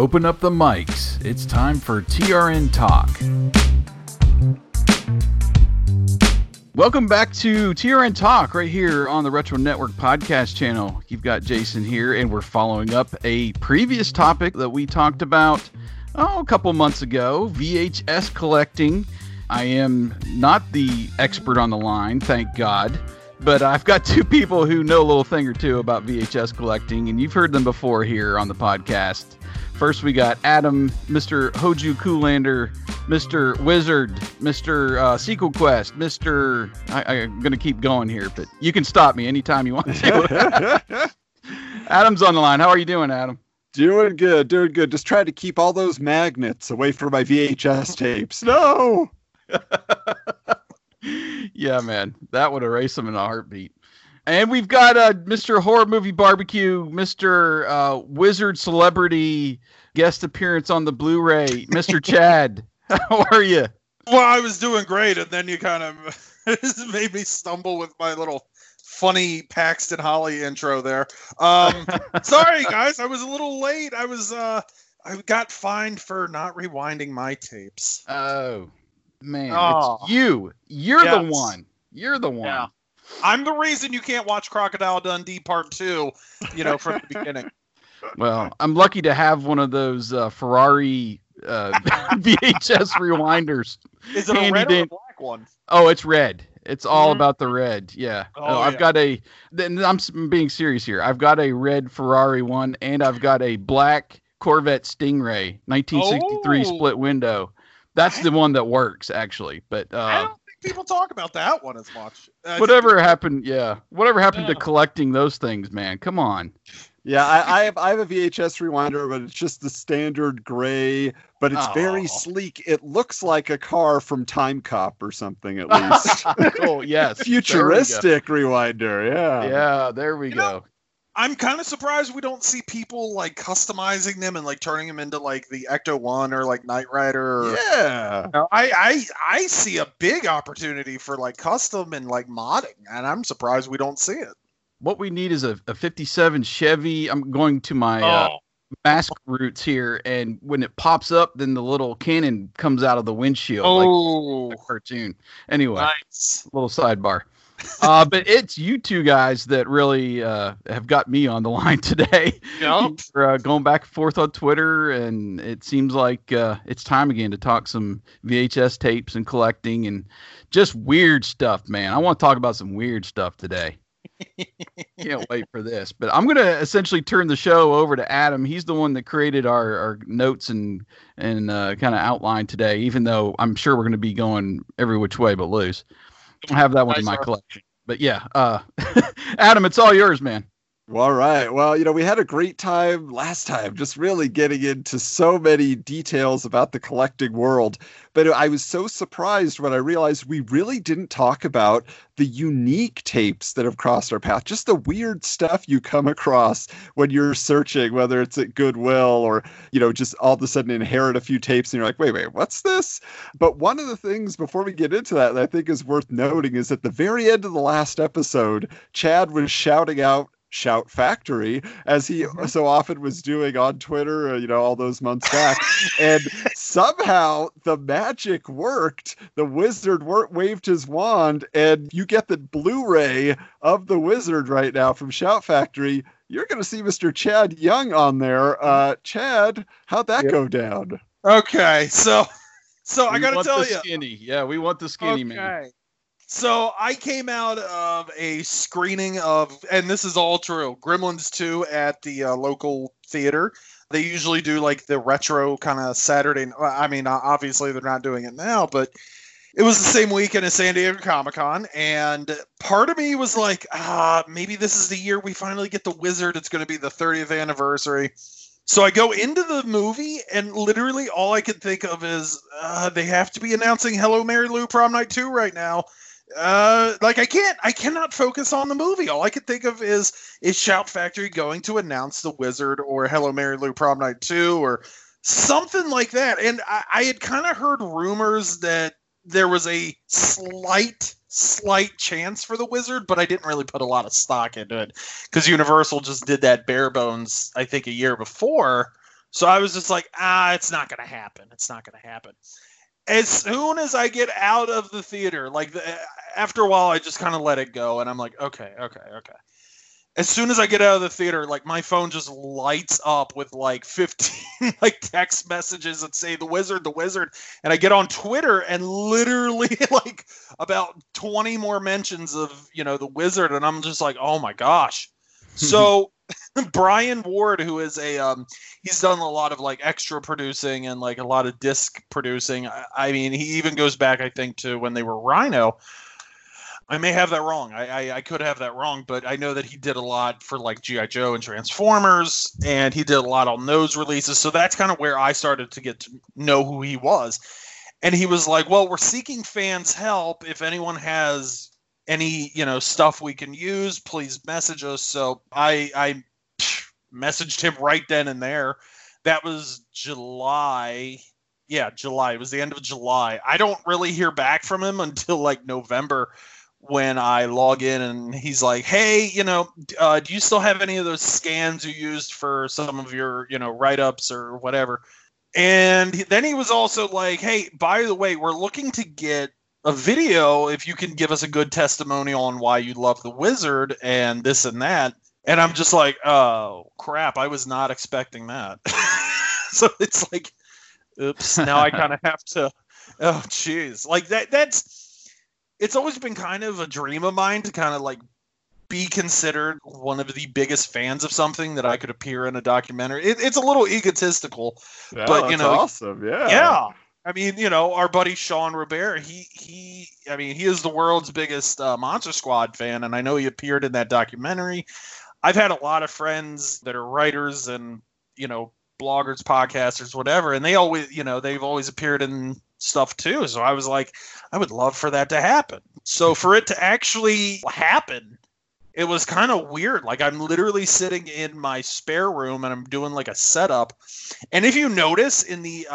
Open up the mics. It's time for TRN Talk. Welcome back to TRN Talk right here on the Retro Network podcast channel. You've got Jason here, and we're following up a previous topic that we talked about a couple months ago, VHS collecting. I am not the expert on the line, thank God, but I've got two people who know a little thing or two about VHS collecting, and you've heard them before here on the podcast. First, we got Adam, Mr. Hoju Coolander, Mr. Wizard, Mr. Sequel Quest, Mr. I'm going to keep going here, but you can stop me anytime you want to. Adam's on the line. How are you doing, Adam? Doing good, doing good. Just trying to keep all those magnets away from my VHS tapes. No! Yeah, man. That would erase them in a heartbeat. And we've got Mr. Horror Movie Barbecue, Mr. Wizard Celebrity guest appearance on the Blu-ray, Mr. Chad. How are you? Well, I was doing great, and then you kind of made me stumble with my little funny Paxton Holly intro there. Sorry, guys. I was a little late. I got fined for not rewinding my tapes. Oh. Man, It's you. You're the one. You're the one. Yeah. I'm the reason you can't watch Crocodile Dundee Part 2, from the beginning. Well, I'm lucky to have one of those Ferrari VHS rewinders. Is it a red or a black one? Oh, it's red. It's all about the red. Yeah. I'm being serious here. I've got a red Ferrari one, and I've got a black Corvette Stingray 1963 split window. That's the one that works, actually. But I don't think people talk about that one as much. Whatever happened to collecting those things, man? Come on. Yeah, I have a VHS rewinder, but it's just the standard gray. But it's very sleek. It looks like a car from Time Cop or something, at least. Oh, yes. Futuristic rewinder, yeah. Yeah, there we go. I'm kind of surprised we don't see people like customizing them and like turning them into like the Ecto-1 or like Knight Rider. Yeah. I see a big opportunity for like custom and like modding, and I'm surprised we don't see it. What we need is a 57 Chevy. I'm going to my mask roots here, and when it pops up, then the little cannon comes out of the windshield. Oh, like a cartoon. Anyway, nice. Little sidebar. But it's you two guys that really have got me on the line today. Yep. We're going back and forth on Twitter, and it seems like it's time again to talk some VHS tapes and collecting and just weird stuff, man. I want to talk about some weird stuff today. Can't wait for this. But I'm going to essentially turn the show over to Adam. He's the one that created our notes and kind of outline today, even though I'm sure we're going to be going every which way but loose. I have that one in my collection, but yeah, Adam, it's all yours, man. All right. Well, we had a great time last time, just really getting into so many details about the collecting world. But I was so surprised when I realized we really didn't talk about the unique tapes that have crossed our path, just the weird stuff you come across when you're searching, whether it's at Goodwill or, just all of a sudden inherit a few tapes and you're like, wait, what's this? But one of the things before we get into that I think is worth noting is at the very end of the last episode, Chad was shouting out Shout Factory, as he so often was doing on Twitter, all those months back. And somehow the magic worked. The Wizard waved his wand, and you get the Blu-ray of the Wizard right now from Shout Factory. You're going to see Mr. Chad Young on there. Chad, how'd that go down? Okay, so I got to tell you. Skinny. Yeah, we want the skinny man. So I came out of a screening of, and this is all true, Gremlins 2 at the local theater. They usually do like the retro kind of Saturday. I mean, obviously they're not doing it now, but it was the same weekend as San Diego Comic-Con. And part of me was like, maybe this is the year we finally get the Wizard. It's going to be the 30th anniversary. So I go into the movie, and literally all I could think of is they have to be announcing Hello, Mary Lou Prom Night 2 right now. I cannot focus on the movie. All I could think of is Shout Factory going to announce the Wizard or Hello, Mary Lou Prom Night 2 or something like that. And I had kind of heard rumors that there was a slight chance for the Wizard, but I didn't really put a lot of stock into it because Universal just did that bare bones, I think, a year before. So I was just like, it's not going to happen. It's not going to happen. As soon as I get out of the theater, like after a while, I just kind of let it go. And I'm like, okay. As soon as I get out of the theater, like my phone just lights up with like 15 like text messages that say the wizard. And I get on Twitter and literally like about 20 more mentions of, the wizard. And I'm just like, oh my gosh. So Brian Ward, who is he's done a lot of like extra producing and like a lot of disc producing. I mean, he even goes back, I think, to when they were Rhino. I may have that wrong. I could have that wrong, but I know that he did a lot for like G.I. Joe and Transformers, and he did a lot on those releases. So that's kind of where I started to get to know who he was. And he was like, well, we're seeking fans' help. If anyone has any, stuff we can use, please message us. So I messaged him right then and there. That was July. Yeah, July. It was the end of July. I don't really hear back from him until like November, when I log in and he's like, hey, do you still have any of those scans you used for some of your, write-ups or whatever? And then he was also like, hey, by the way, we're looking to get a video if you can give us a good testimonial on why you love the wizard and this and that. And I'm just like, oh crap. I was not expecting that. So it's like, oops, now I kind of have to, oh geez. Like that's, it's always been kind of a dream of mine to kind of like be considered one of the biggest fans of something that I could appear in a documentary. It's a little egotistical, yeah, but that's awesome. Yeah. I mean, our buddy Sean Robert, he is the world's biggest Monster Squad fan. And I know he appeared in that documentary. I've had a lot of friends that are writers and, bloggers, podcasters, whatever. And they always, they've always appeared in stuff too. So I was like, I would love for that to happen. So for it to actually happen, it was kind of weird. Like I'm literally sitting in my spare room and I'm doing like a setup. And if you notice in the,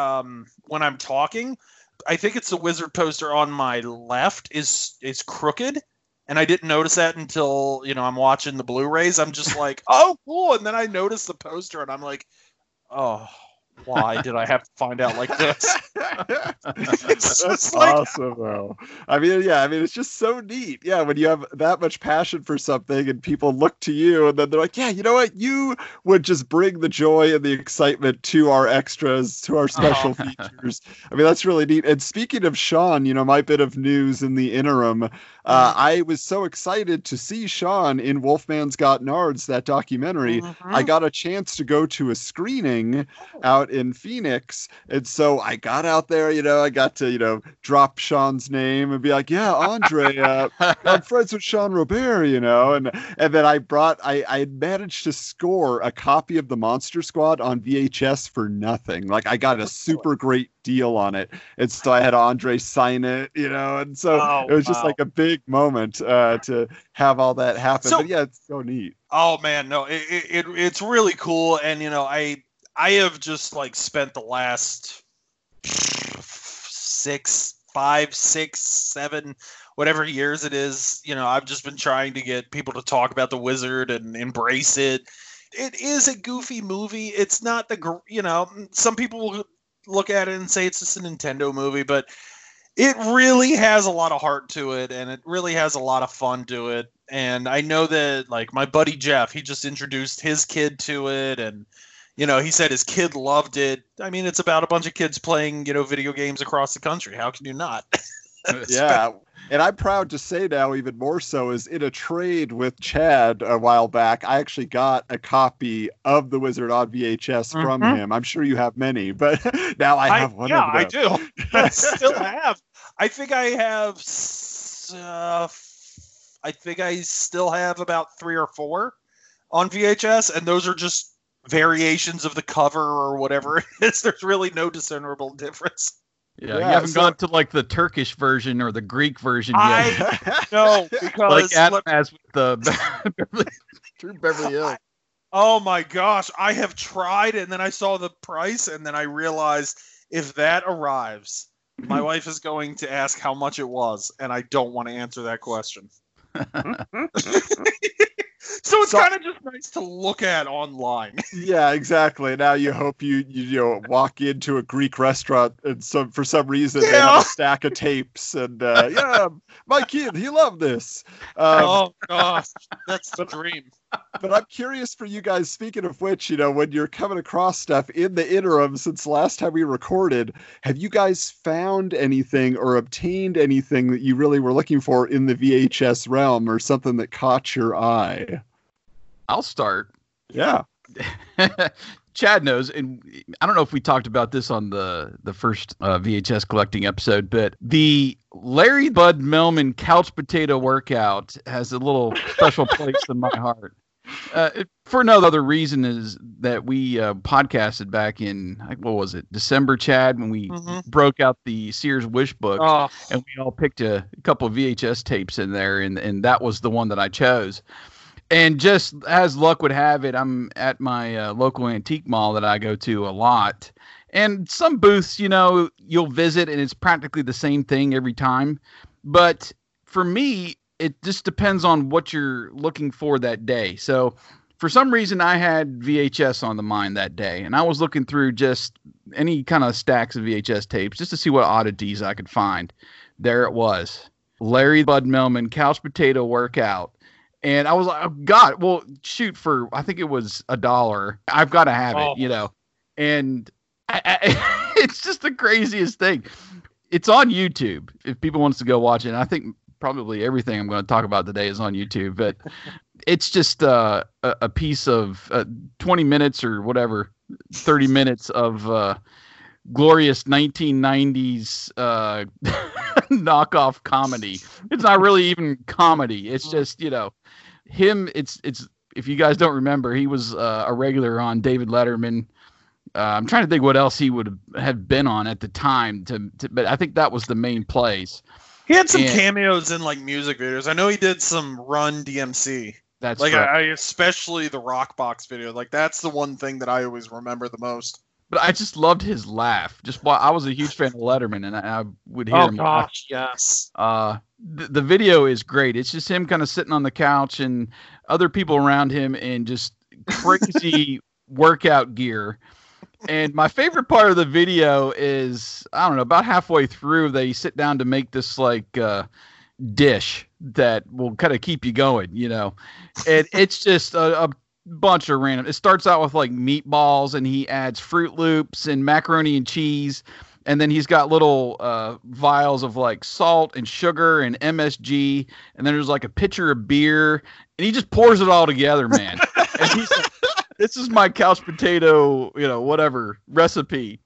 when I'm talking, I think it's the wizard poster on my left is crooked. And I didn't notice that until, I'm watching the Blu-rays. I'm just like, oh, cool. And then I noticed the poster and I'm like, oh, why did I have to find out like this? It's just like, awesome, though. I mean, it's just so neat. Yeah, when you have that much passion for something and people look to you and then they're like, yeah, you know what? You would just bring the joy and the excitement to our extras, to our special features. I mean, that's really neat. And speaking of Sean, my bit of news in the interim, I was so excited to see Sean in Wolfman's Got Nards, that documentary. I got a chance to go to a screening out in Phoenix. And so I got out there, I got to, drop Sean's name and be like, yeah, Andre, I'm friends with Sean Robert, and then I managed to score a copy of the Monster Squad on VHS for nothing. Like I got a super great deal on it. And so I had Andre sign it, and so it was just like a big moment, to have all that happen. So, but yeah, it's so neat. Oh man, no, it's really cool. And, I have just like spent the last 6, 7 whatever years it is, I've just been trying to get people to talk about the wizard and embrace it. It is a goofy movie. It's not the, some people will look at it and say it's just a Nintendo movie, but it really has a lot of heart to it. And it really has a lot of fun to it. And I know that like my buddy Jeff, he just introduced his kid to it, and he said his kid loved it. I mean, it's about a bunch of kids playing, video games across the country. How can you not? Yeah. And I'm proud to say now, even more so, is in a trade with Chad a while back, I actually got a copy of The Wizard on VHS from him. I'm sure you have many, but now I have one of them. Yeah, I do. I still have. I think I still have about 3 or 4 on VHS, and those are just variations of the cover or whatever it is. There's really no discernible difference. Yeah, you haven't gone to like the Turkish version or the Greek version yet. No, because like Adam has with the True Beverly Hills. Oh my gosh, I have tried, and then I saw the price, and then I realized if that arrives, my wife is going to ask how much it was, and I don't want to answer that question. So it's kind of just nice to look at online. Yeah, exactly. Now you hope you walk into a Greek restaurant and for some reason they have a stack of tapes and my kid, he loved this. Oh gosh, that's the dream. But I'm curious for you guys, speaking of which, when you're coming across stuff in the interim since last time we recorded, have you guys found anything or obtained anything that you really were looking for in the VHS realm or something that caught your eye? I'll start. Yeah. Chad knows, and I don't know if we talked about this on the first VHS collecting episode, but the Larry Bud Melman couch potato workout has a little special place in my heart. For no other reason is that we podcasted back in, what was it, December, Chad, when we broke out the Sears Wish books, and we all picked a couple of VHS tapes in there, and that was the one that I chose. And just as luck would have it, I'm at my local antique mall that I go to a lot. And some booths, you'll visit and it's practically the same thing every time. But for me, it just depends on what you're looking for that day. So for some reason, I had VHS on the mind that day. And I was looking through just any kind of stacks of VHS tapes just to see what oddities I could find. There it was. Larry Bud Melman, couch potato workout. And I was like, oh, God, well, shoot, for I think it was $1. I've got to have it, And it's just the craziest thing. It's on YouTube if people wants to go watch it. And I think probably everything I'm going to talk about today is on YouTube. But it's just a piece of 20 minutes or whatever, 30 minutes of glorious 1990s knockoff comedy. It's not really even comedy. It's just, him. It's if you guys don't remember, he was a regular on David Letterman. I'm trying to think what else he would have been on at the time, but I think that was the main plays. He had some cameos in like music videos. I know he did some Run DMC. That's like right. Especially the Rockbox video. Like that's the one thing that I always remember the most. But I just loved his laugh. I was a huge fan of Letterman, and I would hear him. Oh gosh, yes. The video is great. It's just him kind of sitting on the couch and other people around him in just crazy workout gear. And my favorite part of the video is, I don't know, about halfway through, they sit down to make this like dish that will kind of keep you going, And it's just a bunch of random. It starts out with like meatballs, and he adds Fruit Loops and macaroni and cheese, and then he's got little vials of like salt and sugar and MSG, and then there's like a pitcher of beer, and he just pours it all together, man. And he's like, this is my couch potato, whatever recipe,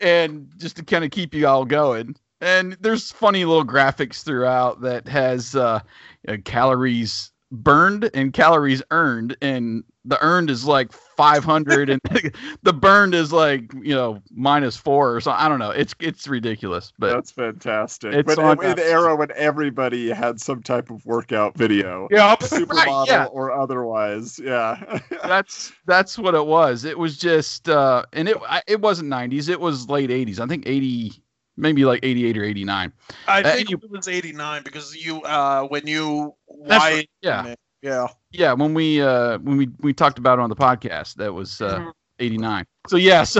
and just to kind of keep you all going. And there's funny little graphics throughout that has calories burned and calories earned, and the earned is like 500 and the burned is like -4 or so. I don't know, it's ridiculous, but that's fantastic. It's but in the era when everybody had some type of workout video, supermodel or otherwise. That's what it was. It was just and it wasn't 90s, it was late 80s. I think 80, maybe like 88 or 89. I think it was 89 because you when we talked about it on the podcast, that was 89. So it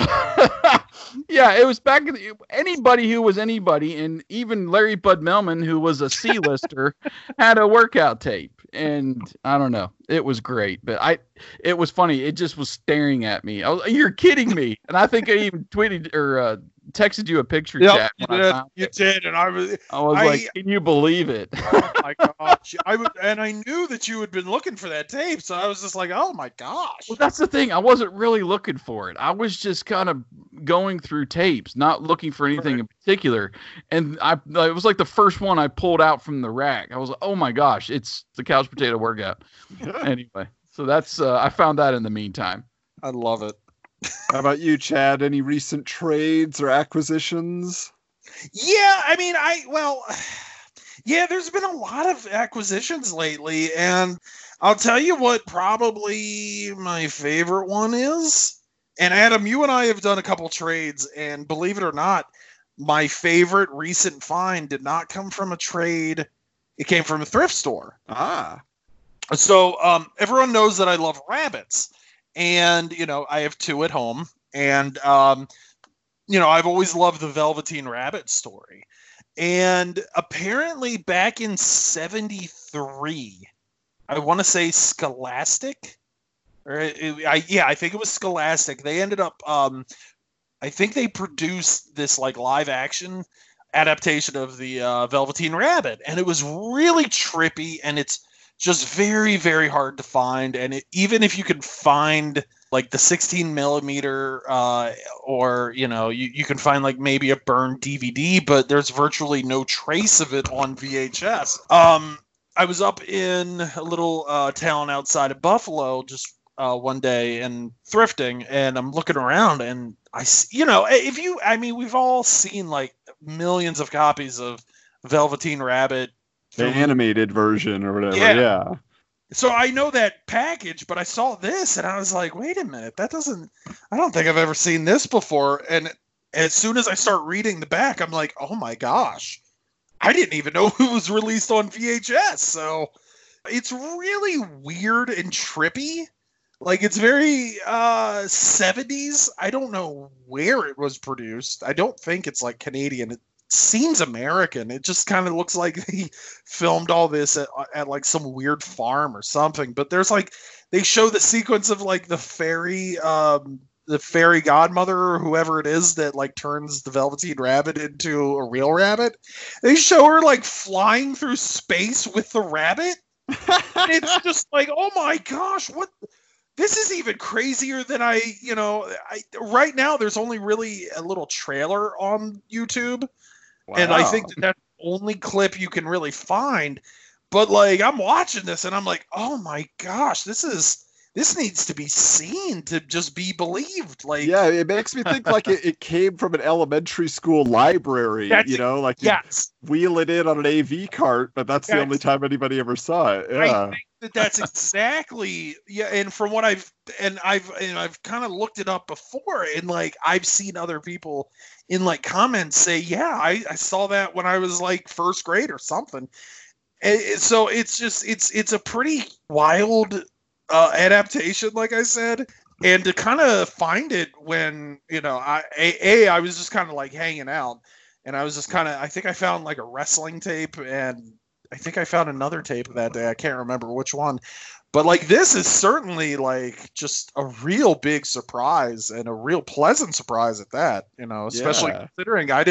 was back in anybody who was anybody, and even Larry Bud Melman, who was a C-lister, had a workout tape. And I don't know, it was great, but it was funny. It just was staring at me. I was, you're kidding me. And I think I even tweeted or texted you a picture. Yep, you did, and I was like, can you believe it? Oh my gosh! I knew that you had been looking for that tape, so I was just like, oh my gosh. Well, that's the thing. I wasn't really looking for it. I was just kind of going through tapes, not looking for anything in particular. And it was like the first one I pulled out from the rack. I was like, oh my gosh, it's the couch potato workout. Anyway, so that's I found that in the meantime. I love it. How about you, Chad? Any recent trades or acquisitions? Yeah, I mean, there's been a lot of acquisitions lately, and I'll tell you what probably my favorite one is. And Adam, you and I have done a couple trades, and believe it or not, my favorite recent find did not come from a trade. It came from a thrift store. Ah. So everyone knows that I love rabbits, and you know I have two at home, and you know I've always loved the Velveteen Rabbit story, and apparently back in '73, I want to say Scholastic, or I think it was Scholastic. They ended up, I think they produced this like live action adaptation of the Velveteen Rabbit, and it was really trippy, and it's just very, very hard to find. And it, even if you can find like the 16 millimeter or, you know, you can find like maybe a burned DVD, but there's virtually no trace of it on VHS. I was up in a little town outside of Buffalo just one day and thrifting, and I'm looking around and I see, you know, we've all seen like millions of copies of Velveteen Rabbit, the animated version or whatever. Yeah. So I know that package, but I saw this and I was like, wait a minute, I don't think I've ever seen this before. And as soon as I start reading the back, I'm like, oh my gosh, I didn't even know it was released on VHS. So it's really weird and trippy. Like it's very 70s. I don't know where it was produced. I don't think it's like Canadian. Seems American. It just kind of looks like they filmed all this at like some weird farm or something. But there's like they show the sequence of like the fairy godmother or whoever it is that like turns the Velveteen Rabbit into a real rabbit. They show her like flying through space with the rabbit. It's just like, oh my gosh, what? This is even crazier than I right now there's only really a little trailer on YouTube. Wow. And I think that's the only clip you can really find. But like I'm watching this and I'm like, oh my gosh, this needs to be seen to just be believed. Like, yeah, it makes me think like it came from an elementary school library. You know, like yes. Wheel it in on an AV cart, but that's the only time anybody ever saw it. Yeah. I think that's exactly and from what I've kind of looked it up before, and like I've seen other people in like comments say, yeah, I saw that when I was like first grade or something. And so it's just it's a pretty wild adaptation, like I said, and to kind of find it when you know I was just kind of like hanging out, and I was just kind of I think I found like a wrestling tape and. I think I found another tape that day. I can't remember which one, but like this is certainly like just a real big surprise and a real pleasant surprise at that, you know, especially considering I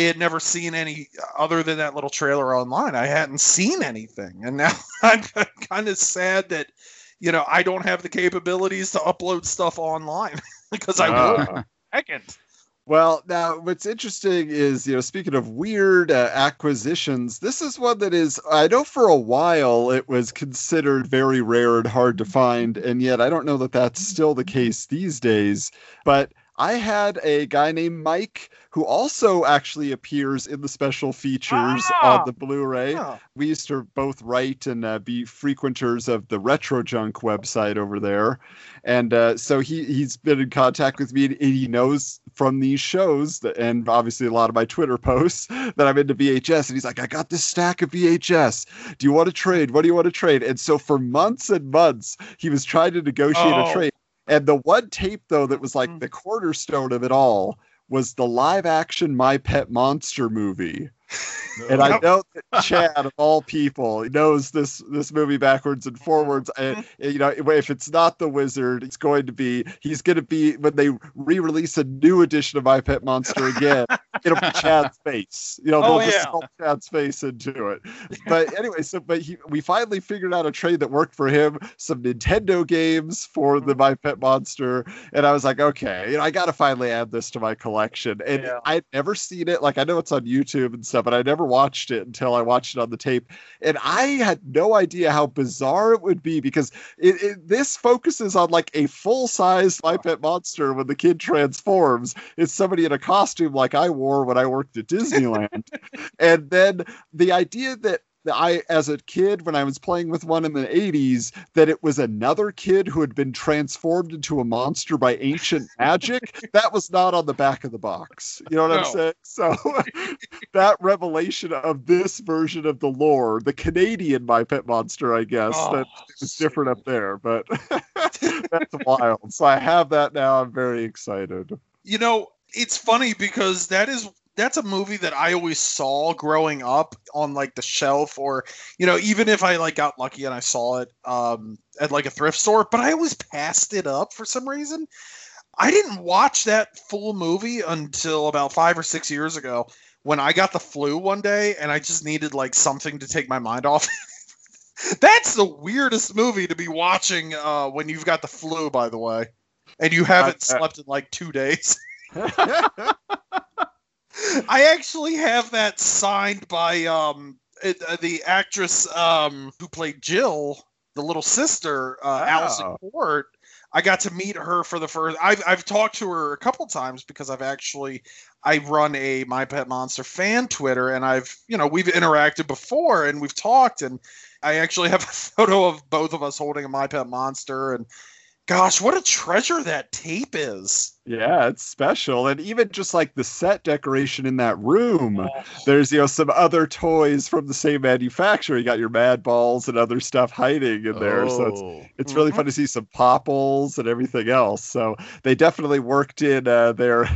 had never seen any other than that little trailer online. I hadn't seen anything. And now I'm kind of sad that, you know, I don't have the capabilities to upload stuff online because I will. Second. Well, now what's interesting is, you know, speaking of weird acquisitions, this is one that is, I know for a while it was considered very rare and hard to find. And yet I don't know that that's still the case these days. But I had a guy named Mike who also actually appears in the special features on the Blu-ray. Yeah. We used to both write and be frequenters of the Retro Junk website over there. And so he's been in contact with me, and he knows from these shows that, and obviously a lot of my Twitter posts, that I'm into VHS. And he's like, I got this stack of VHS. Do you want to trade? What do you want to trade? And so for months and months, he was trying to negotiate a trade. And the one tape, though, that was like the cornerstone of it all was the live action My Pet Monster movie. And I know that Chad, of all people, knows this movie backwards and forwards. And, you know, if it's not the Wizard, it's going to be, when they re-release a new edition of My Pet Monster again, it'll be Chad's face. You know, they'll just sculpt Chad's face into it. But anyway, we finally figured out a trade that worked for him, some Nintendo games for the My Pet Monster. And I was like, okay, you know, I got to finally add this to my collection. And I'd never seen it. Like, I know it's on YouTube and stuff, but I never watched it until I watched it on the tape. And I had no idea how bizarre it would be, because this focuses on like a full-size My Pet Monster when the kid transforms. It's somebody in a costume like I wore when I worked at Disneyland. And then the idea that I, as a kid, when I was playing with one in the 80s, that it was another kid who had been transformed into a monster by ancient magic, that was not on the back of the box. You know what I'm saying? So that revelation of this version of the lore, the Canadian My Pet Monster, I guess, that was different up there, but that's wild. So I have that now. I'm very excited. You know, it's funny because that's a movie that I always saw growing up on like the shelf, or, you know, even if I like got lucky and I saw it at like a thrift store, but I always passed it up for some reason. I didn't watch that full movie until about 5 or 6 years ago when I got the flu one day and I just needed like something to take my mind off. That's the weirdest movie to be watching when you've got the flu, by the way, and you haven't slept in like 2 days. I actually have that signed by the actress who played Jill, the little sister, Allison Port. I got to meet her for the first. I've talked to her a couple times because I run a My Pet Monster fan Twitter, and we've interacted before and we've talked, and I actually have a photo of both of us holding a My Pet Monster, and gosh, what a treasure that tape is. Yeah, it's special. And even just like the set decoration in that room, there's, you know, some other toys from the same manufacturer. You got your Mad Balls and other stuff hiding in there. So it's really fun to see some Popples and everything else. So they definitely worked in their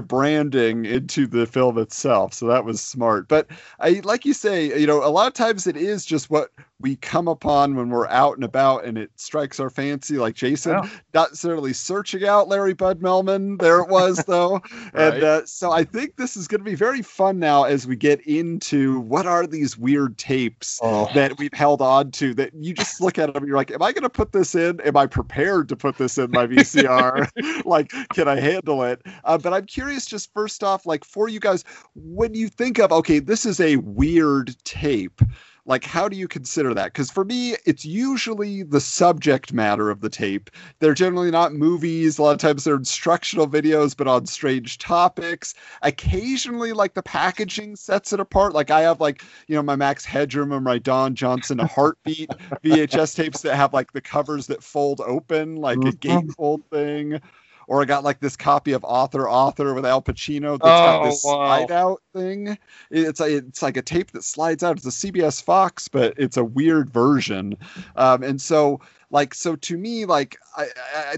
branding into the film itself. So that was smart. But I, like you say, you know, a lot of times it is just what we come upon when we're out and about and it strikes our fancy, like Jason, not necessarily searching out Larry Bud Melman. There it was, though. Right. And so I think this is going to be very fun now as we get into what are these weird tapes that we've held on to that you just look at them and you're like, am I going to put this in? Am I prepared to put this in my VCR? Like, can I handle it? But I'm curious, just first off, like for you guys, when you think of, okay, this is a weird tape, like, how do you consider that? Because for me, it's usually the subject matter of the tape. They're generally not movies. A lot of times they're instructional videos, but on strange topics. Occasionally, like, the packaging sets it apart. Like, I have, like, you know, my Max Headroom or my Don Johnson Heartbeat VHS tapes that have, like, the covers that fold open, like a gatefold thing. Or I got like this copy of Author with Al Pacino that's got this slide out thing. It's like a tape that slides out. It's a CBS Fox, but it's a weird version. And so like, so to me, like I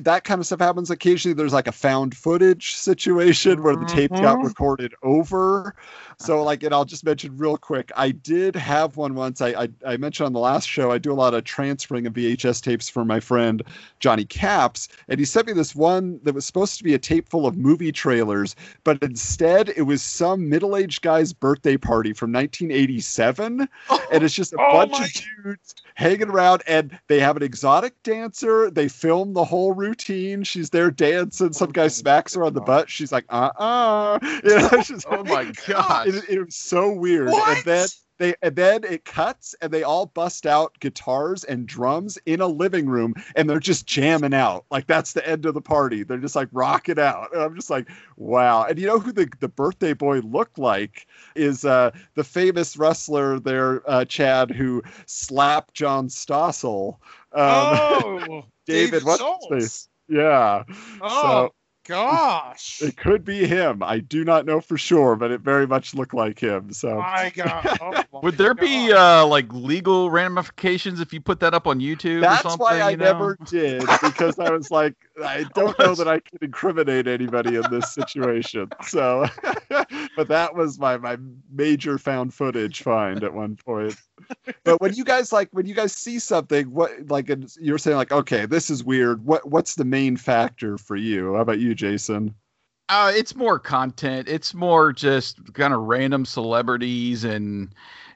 that kind of stuff happens occasionally. There's like a found footage situation where the tape got recorded over. So like, and I'll just mention real quick, I did have one once. I mentioned on the last show, I do a lot of transferring of VHS tapes for my friend Johnny Caps. And he sent me this one that was supposed to be a tape full of movie trailers, but instead it was some middle-aged guy's birthday party from 1987. And it's just a bunch of dudes hanging around, and they have an exotic dancer. They film the whole routine. She's there dancing. Some guy smacks her on the butt. She's like, You know, she's like, oh my God. It was so weird. What? And then it cuts and they all bust out guitars and drums in a living room and they're just jamming out. Like that's the end of the party. They're just like rocking out. And I'm just like, wow. And you know who the birthday boy looked like is the famous wrestler there, Chad, who slapped John Stossel. David what's his face? Yeah. Oh. So, gosh, it could be him. I do not know for sure, but it very much looked like him. So, my God, would there be like legal ramifications if you put that up on YouTube? That's or something, why I never did, because I was like, I don't know that I can incriminate anybody in this situation. So, but that was my major found footage find at one point. But when you guys see something, what like you're saying, like, okay, this is weird. What's the main factor for you? How about you, Jason? It's more content. It's more just kind of random celebrities, and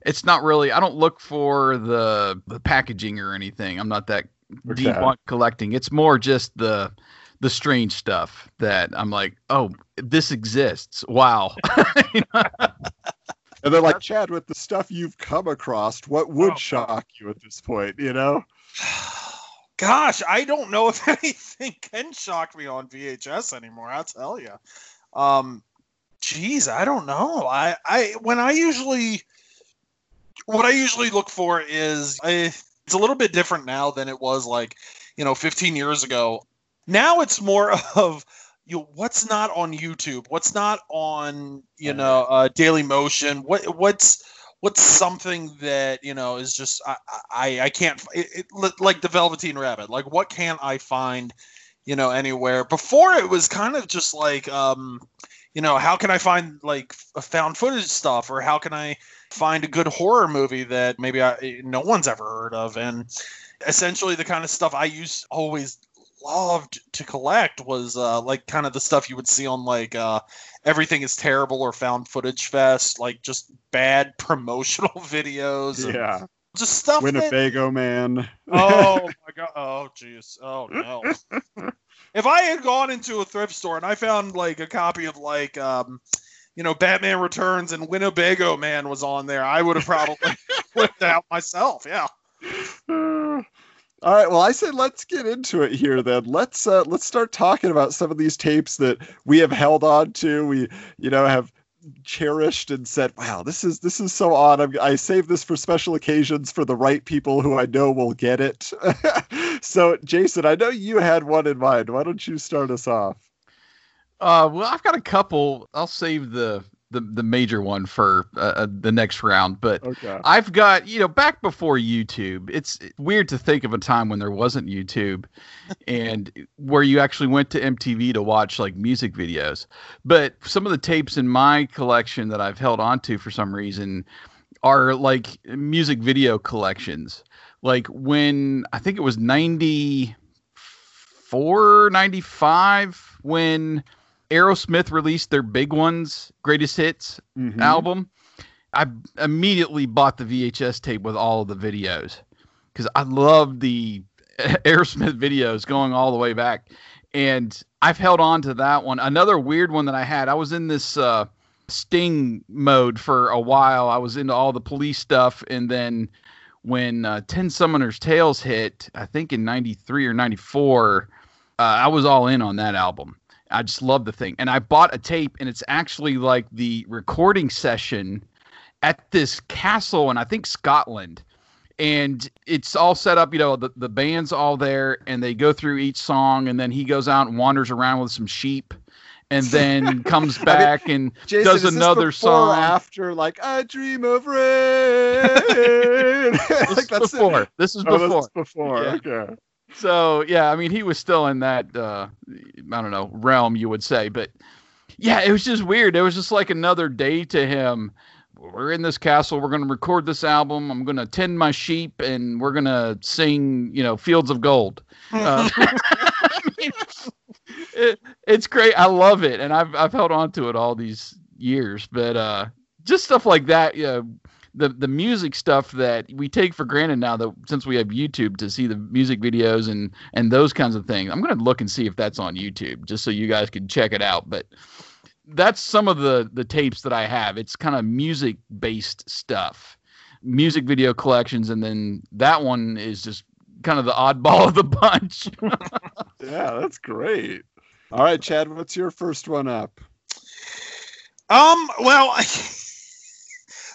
it's not really. I don't look for the packaging or anything. I'm not that deep on collecting. It's more just the strange stuff that I'm like, oh, this exists. Wow. You know? And they're like, Chad, with the stuff you've come across, what would shock you at this point? You know. Gosh, I don't know if anything can shock me on VHS anymore. I'll tell you. Geez, I don't know. I when I usually What I usually look for is, it's a little bit different now than it was like, 15 years ago. Now it's more of, what's not on YouTube? What's not on, Daily Motion? What's something that, is just, I can't, like the Velveteen Rabbit, like what can I find, anywhere? Before it was kind of just like, how can I find like found footage stuff, or how can I find a good horror movie that maybe no one's ever heard of? And essentially the kind of stuff I always loved to collect was like kind of the stuff you would see on like Everything is Terrible or Found Footage Fest, like just bad promotional videos. Yeah. And just stuff. Winnebago Man. Oh my God. Oh geez. Oh no. If I had gone into a thrift store and I found like a copy of like, Batman Returns and Winnebago Man was on there, I would have probably flipped it out myself. Yeah. All right. Well, I said let's get into it here then. Let's start talking about some of these tapes that we have held on to. We, have cherished and said, wow, this is so odd. I saved this for special occasions for the right people who I know will get it. So, Jason, I know you had one in mind. Why don't you start us off? Well, I've got a couple. I'll save the major one for the next round. But okay. I've got, back before YouTube, it's weird to think of a time when there wasn't YouTube and where you actually went to MTV to watch like music videos. But some of the tapes in my collection that I've held onto for some reason are like music video collections. Like when I think it was 94, 95 when Aerosmith released their Big Ones Greatest Hits album. I immediately bought the VHS tape with all of the videos because I loved the Aerosmith videos going all the way back. And I've held on to that one. Another weird one that I had, I was in this Sting mode for a while. I was into all the Police stuff. And then when 10 Summoner's Tales hit, I think in 93 or 94, I was all in on that album. I just love the thing. And I bought a tape, and it's actually like the recording session at this castle in, I think, Scotland. And it's all set up, the band's all there, and they go through each song, and then he goes out and wanders around with some sheep. And then comes back and Jason, does another song after like I Dream of Rain. This is before. Yeah. Okay. So yeah, I mean, he was still in that realm, you would say, but yeah, it was just weird. It was just like another day to him. We're in this castle. We're going to record this album. I'm going to tend my sheep, and we're going to sing, Fields of Gold. It's great. I love it. And I've held on to it all these years, but just stuff like that. The music stuff that we take for granted now, that since we have YouTube to see the music videos and those kinds of things. I'm going to look and see if that's on YouTube just so you guys can check it out. But that's some of the tapes that I have. It's kind of music based stuff, music video collections. And then that one is just kind of the oddball of the bunch. Yeah, that's great. All right, Chad, what's your first one up? Well,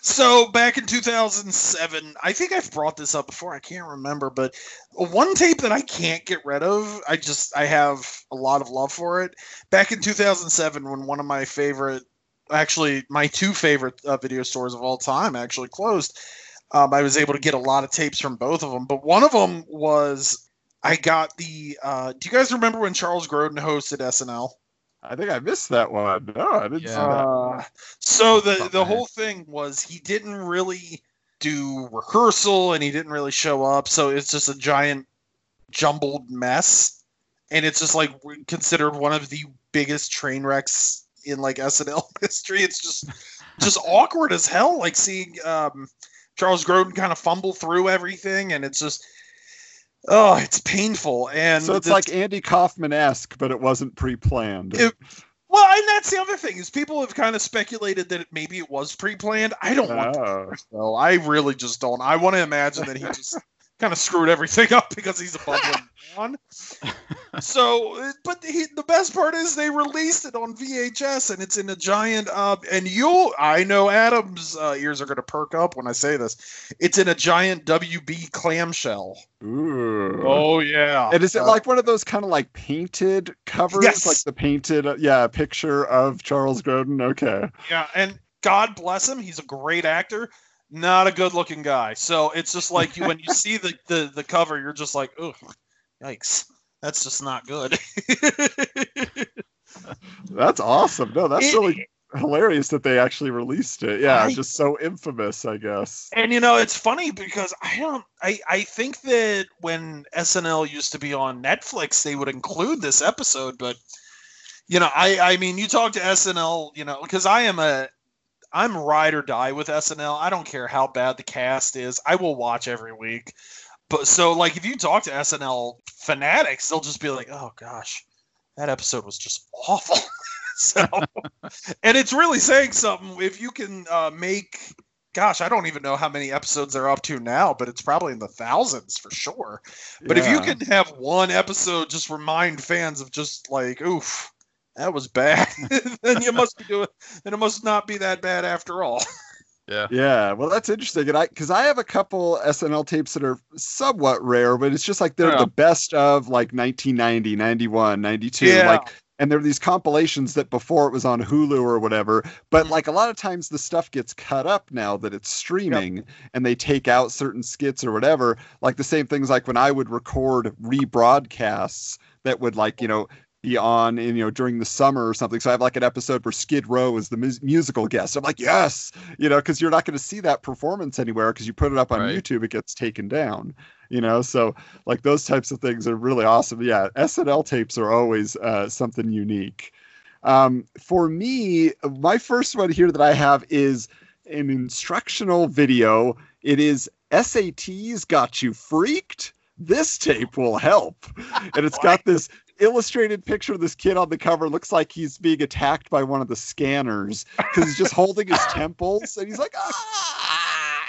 so back in 2007, I think I've brought this up before. I can't remember, but one tape that I can't get rid of, I have a lot of love for it. Back in 2007, when one of my favorite, actually my two favorite video stores of all time actually closed, I was able to get a lot of tapes from both of them, but one of them was I got the. Do you guys remember when Charles Grodin hosted SNL? I think I missed that one. No, I didn't see that. So the whole thing was he didn't really do rehearsal and he didn't really show up, so it's just a giant jumbled mess, and it's just like considered one of the biggest train wrecks in like SNL history. It's just awkward as hell, like seeing. Charles Grodin kind of fumble through everything, and it's just, it's painful. And so it's like Andy Kaufman-esque, but it wasn't pre-planned. And that's the other thing is people have kind of speculated that maybe it was pre-planned. I don't want to. So I really just don't. I want to imagine that he just kind of screwed everything up because he's a bumbling So, but the best part is they released it on VHS, and it's in a giant, and I know Adam's ears are going to perk up when I say this. It's in a giant WB clamshell. Ooh. Oh, yeah. And is it like one of those kind of like painted covers? Yes. Like the painted, picture of Charles Grodin? Okay. Yeah, and God bless him. He's a great actor. Not a good-looking guy. So it's just like when you see the cover, you're just like, oh, yikes. That's just not good. That's awesome. No, that's really hilarious that they actually released it. Yeah, just so infamous, I guess. And, you know, it's funny because I think that when SNL used to be on Netflix, they would include this episode. But, you know, I mean, you talk to SNL, you know, because I'm ride or die with SNL. I don't care how bad the cast is. I will watch every week. But so, like, if you talk to SNL fanatics, they'll just be like, oh, gosh, that episode was just awful. So, and it's really saying something. If you can make, gosh, I don't even know how many episodes they're up to now, but it's probably in the thousands for sure. But if you can have one episode just remind fans of just like, oof, that was bad, then you must be doing, then it must not be that bad after all. Yeah. Well, that's interesting. And because I have a couple SNL tapes that are somewhat rare, but it's just like they're the best of like 1990, 91, 92. Yeah. Like, and there are these compilations that before it was on Hulu or whatever, but like a lot of times the stuff gets cut up now that it's streaming and they take out certain skits or whatever. Like the same things, like when I would record rebroadcasts that would like, you know, be on in, you know, during the summer or something. So I have like an episode where Skid Row is the musical guest. I'm like, yes, you know, because you're not going to see that performance anywhere because you put it up on YouTube, it gets taken down, you know. So like those types of things are really awesome. Yeah, SNL tapes are always something unique. For me, my first one here that I have is an instructional video. It is SATs Got You Freaked? This tape will help. And it's got this illustrated picture of this kid on the cover. Looks like he's being attacked by one of the scanners because he's just holding his temples and he's like, ah!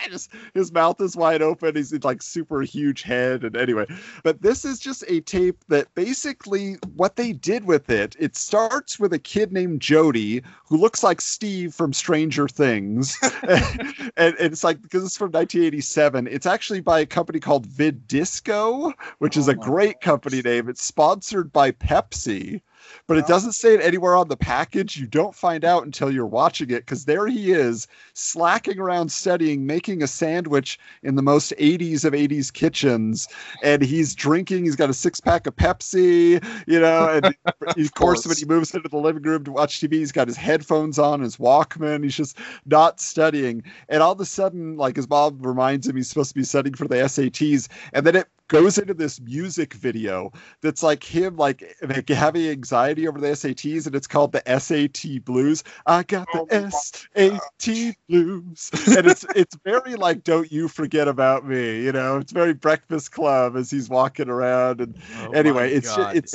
Just, his mouth is wide open. He's like super huge head. And anyway, but this is just a tape that basically what they did with it. It starts with a kid named Jody who looks like Steve from Stranger Things. and it's like, because it's from 1987, it's actually by a company called Vid Disco, which is a great company name. It's sponsored by Pepsi. But it doesn't say it anywhere on the package. You don't find out until you're watching it, because there he is, slacking around studying, making a sandwich in the most 80s of 80s kitchens. And he's drinking. He's got a six-pack of Pepsi, you know. And, of course, when he moves into the living room to watch TV, he's got his headphones on, his Walkman. He's just not studying. And all of a sudden, like, his mom reminds him he's supposed to be studying for the SATs. And then it goes into this music video that's like him like having anxiety over the SATs, and it's called the SAT Blues. I got the SAT Blues. And it's very like, don't you forget about me, you know. It's very Breakfast Club as he's walking around. And anyway, it's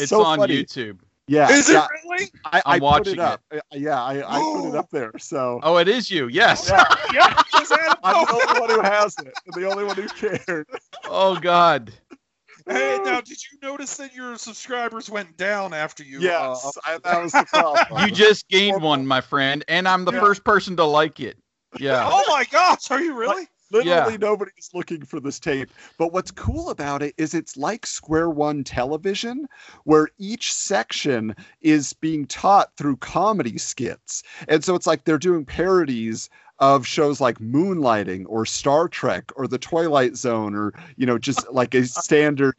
so on funny. YouTube. Yeah. Is it really? I'm watching it up. Yeah, I put it up there. So. Oh, it is you. Yes. Yeah. I'm the only one who has it. I'm the only one who cared. Oh, God. Hey, now, did you notice that your subscribers went down after you? Yes, that was the problem. You just gained one, my friend, and I'm the first person to like it. Yeah. Oh, my gosh. Are you really? Literally nobody's looking for this tape. But what's cool about it is it's like Square One Television, where each section is being taught through comedy skits. And so it's like they're doing parodies of shows like Moonlighting or Star Trek or The Twilight Zone, or, you know, just like a standard,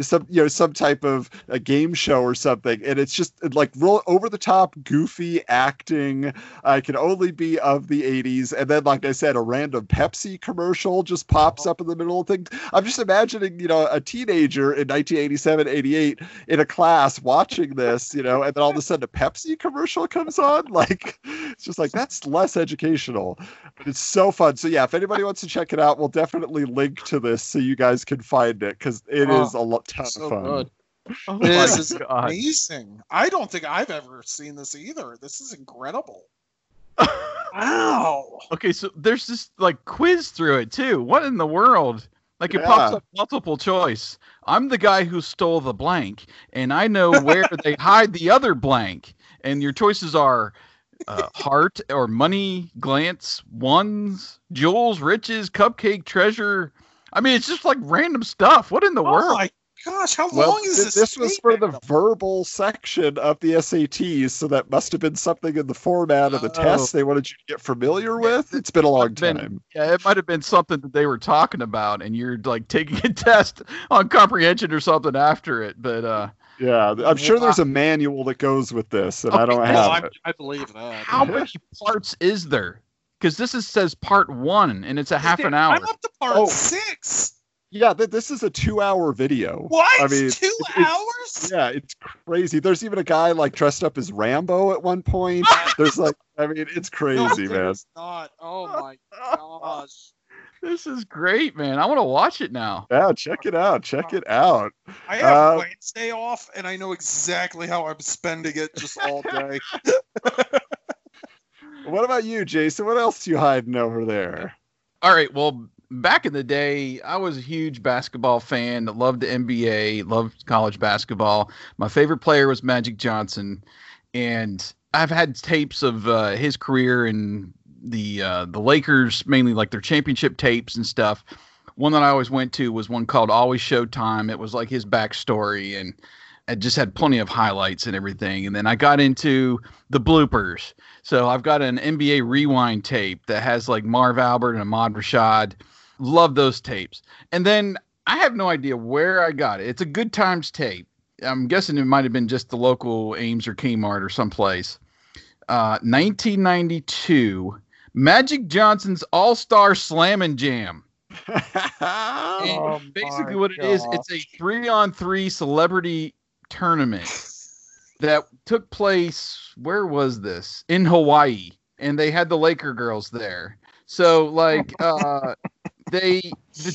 some type of a game show or something. And it's just like real over the top, goofy acting. I can only be of the 80s. And then, like I said, a random Pepsi commercial just pops up in the middle of things. I'm just imagining, you know, a teenager in 1987, 88 in a class watching this, you know, and then all of a sudden a Pepsi commercial comes on. Like, it's just like, that's less educational. But it's so fun. So yeah, if anybody wants to check it out, we'll definitely link to this so you guys can find it, because it is a ton of fun. Good. Oh, this is amazing. I don't think I've ever seen this either. This is incredible. Wow. Okay, so there's this like quiz through it too. What in the world? Like it pops up multiple choice. I'm the guy who stole the blank, and I know where they hide the other blank. And your choices are heart or money, glance, ones, jewels, riches, cupcake, treasure. I mean, it's just like random stuff. What in the world? My gosh, how long is this? This was for the verbal section of the SATs, so that must have been something in the format of the test they wanted you to get familiar with. It's been a long time. Yeah, it might have been something that they were talking about, and you're like taking a test on comprehension or something after it. But yeah, I'm sure there's a manual that goes with this, and I don't have it. I believe that. How many parts is there? Because this says part one, and it's a half an hour. I'm up to part six. Yeah, this is a 2-hour video. What? I mean, 2 hours? Yeah, it's crazy. There's even a guy like dressed up as Rambo at one point. There's like, I mean, it's crazy, man. It's not. Oh my gosh. This is great, man. I want to watch it now. Yeah, check it out. Check it out. I have Wednesday off, and I know exactly how I'm spending it just all day. What about you, Jason? What else are you hiding over there? All right, well, back in the day, I was a huge basketball fan. Loved the NBA, loved college basketball. My favorite player was Magic Johnson, and I've had tapes of his career and the Lakers, mainly like their championship tapes and stuff. One that I always went to was one called Always Showtime. It was like his backstory, and I just had plenty of highlights and everything. And then I got into the bloopers. So I've got an NBA Rewind tape that has like Marv Albert and Ahmad Rashad. Love those tapes. And then I have no idea where I got it. It's a Good Times tape. I'm guessing it might have been just the local Ames or Kmart or someplace. 1992, Magic Johnson's All-Star Slam and Jam. And basically what it is, it's a 3-on-3 celebrity tournament that took place, where was this? In Hawaii. And they had the Laker girls there. So like the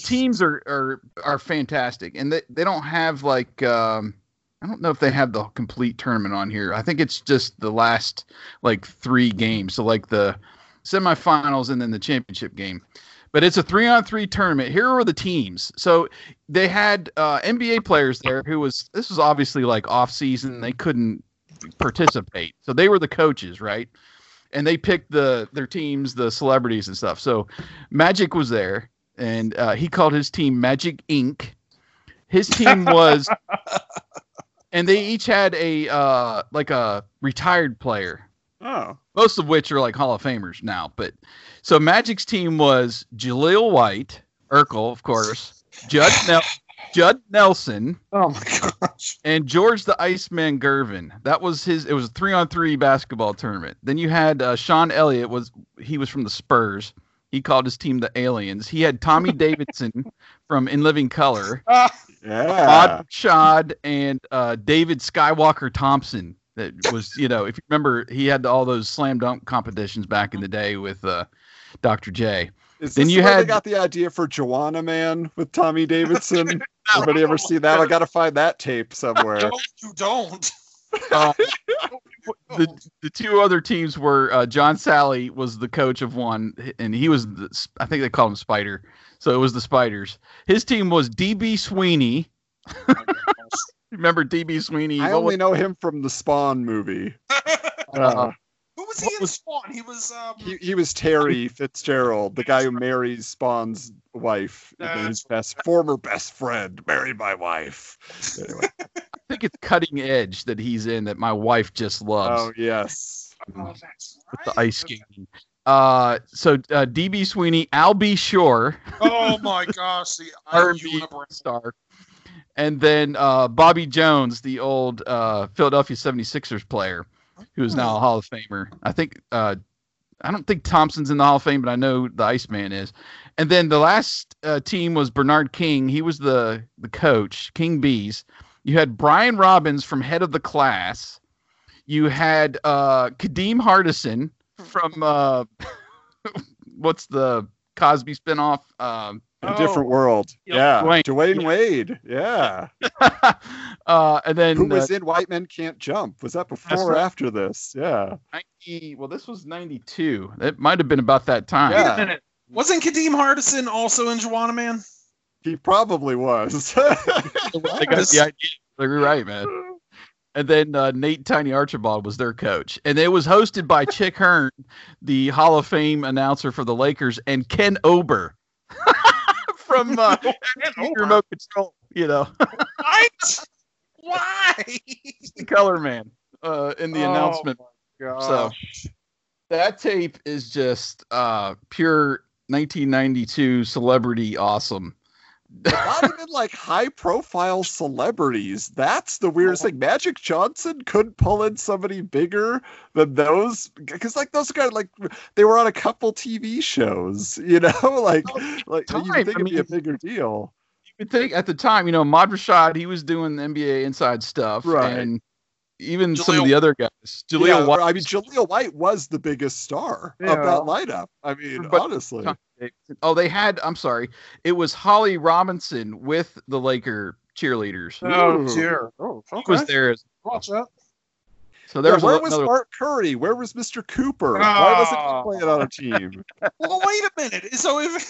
teams are fantastic. And they don't have like I don't know if they have the complete tournament on here. I think it's just the last like 3 games. So like the semifinals and then the championship game. But it's a 3-on-3 tournament. Here are the teams. So they had NBA players there this was obviously like off season. They couldn't participate. So they were the coaches, right? And they picked their teams, the celebrities and stuff. So Magic was there, and he called his team Magic Inc. His team was, and they each had a like a retired player. Oh. Most of which are like Hall of Famers now. But so Magic's team was Jaleel White, Urkel, of course, Judd Nelson. Oh my gosh. And George the Iceman Gervin. That was it was a 3-on-3 basketball tournament. Then you had Sean Elliott he was from the Spurs. He called his team the Aliens. He had Tommy Davidson from In Living Color. Ahmad Rashad and David Skywalker Thompson. That was, you know, if you remember, he had all those slam dunk competitions back in the day with Dr. J. They got the idea for Joanna Man with Tommy Davidson. Everybody ever see that? I got to find that tape somewhere. No, you don't. The two other teams were John Sally was the coach of one, and he was, I think they called him Spider. So it was the Spiders. His team was D.B. Sweeney. Remember D.B. Sweeney? I only know him from the Spawn movie. Who was he in Spawn? He was he was Terry Fitzgerald, the guy who marries Spawn's wife. His former best friend married my wife. Anyway. I think it's Cutting Edge that he's in that my wife just loves. Oh, yes. That's right. With the ice skating. So D.B. Sweeney, Albie Shore. Oh, my gosh. The R&B star. And then Bobby Jones, the old Philadelphia 76ers player, who is now a Hall of Famer. I think I don't think Thompson's in the Hall of Fame, but I know the Iceman is. And then the last team was Bernard King. He was the coach, King Bees. You had Brian Robbins from Head of the Class. You had Kadeem Hardison from what's the Cosby spinoff? A Different World. Yeah. Dwayne Wade. Yeah. And then who was in White Men Can't Jump? Was that before or after this? Yeah. This was 92. It might have been about that time. Yeah. Wait a minute. Wasn't Kadeem Hardison also in Juana Man? He probably was. I got the idea. You're right, man. And then Nate Tiny Archibald was their coach. And it was hosted by Chick Hearn, the Hall of Fame announcer for the Lakers, and Ken Ober from Remote Control, you know. What? Why? The color man in the announcement. So that tape is just pure 1992 celebrity awesome. Not even like high profile celebrities. That's the weirdest thing. Magic Johnson couldn't pull in somebody bigger than those, because like those guys, like they were on a couple TV shows, you know, like you would think it'd be a bigger deal. You would think at the time, you know, Ahmad Rashad, he was doing NBA inside stuff, right? And even some of the other guys, Jaleel White. I mean, Jaleel White was the biggest star of that lineup. I mean, but, honestly. Oh, they had, I'm sorry, it was Holly Robinson with the Laker cheerleaders. Oh, dear. Oh, okay. He was there as well. Watch that. So there where was Bart Curry? Where was Mr. Cooper? Why wasn't he playing on a team? Well, wait a minute. So if...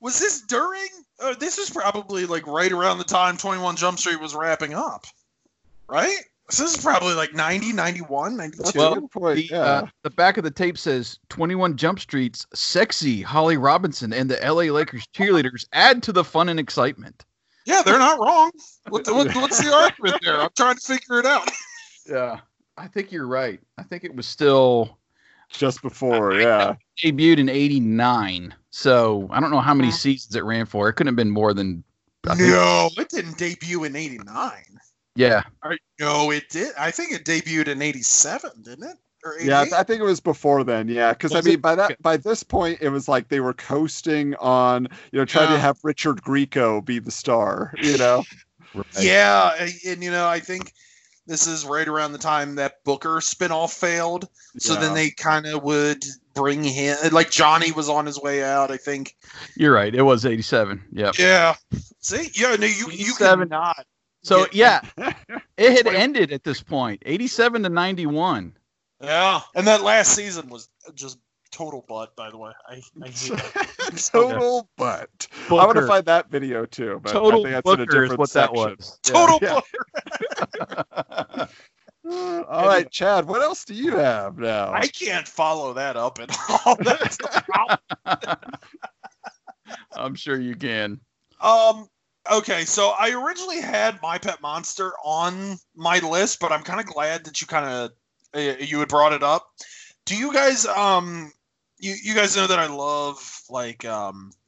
was this during? This is probably like right around the time 21 Jump Street was wrapping up, right? So this is probably like 90, 91, 92. Well, the back of the tape says 21 Jump Street's sexy Holly Robinson and the LA Lakers cheerleaders add to the fun and excitement. Yeah, they're not wrong. What's the argument there? I'm trying to figure it out. Yeah, I think you're right. I think it was still just before, It debuted in 89. So I don't know how many seasons it ran for. It couldn't have been more than. It didn't debut in 89. Yeah. No, it did. I think it debuted in 87, didn't it? Or 88? Yeah, I think it was before then. Yeah, because I mean, by this point, it was like they were coasting on, you know, trying to have Richard Grieco be the star, you know. Right. Yeah, and you know, I think this is right around the time that Booker spinoff failed. So then they kind of would. Bring him, like Johnny was on his way out, I think. You're right. It was 87. Yeah. Yeah. See? Yeah, no, you cannot. So it had ended at this point. 87 to 91. Yeah. And that last season was just total butt, by the way. I hate that. Total butt. Booker. I want to find that video too, but total I think that's in a different is what section. That was. Yeah. Total Booker. All right, Chad, what else do you have now? I can't follow that up at all. That's the problem. I'm sure you can. Okay, so I originally had My Pet Monster on my list, but I'm kind of glad that you you had brought it up. Do you guys you guys know that I love like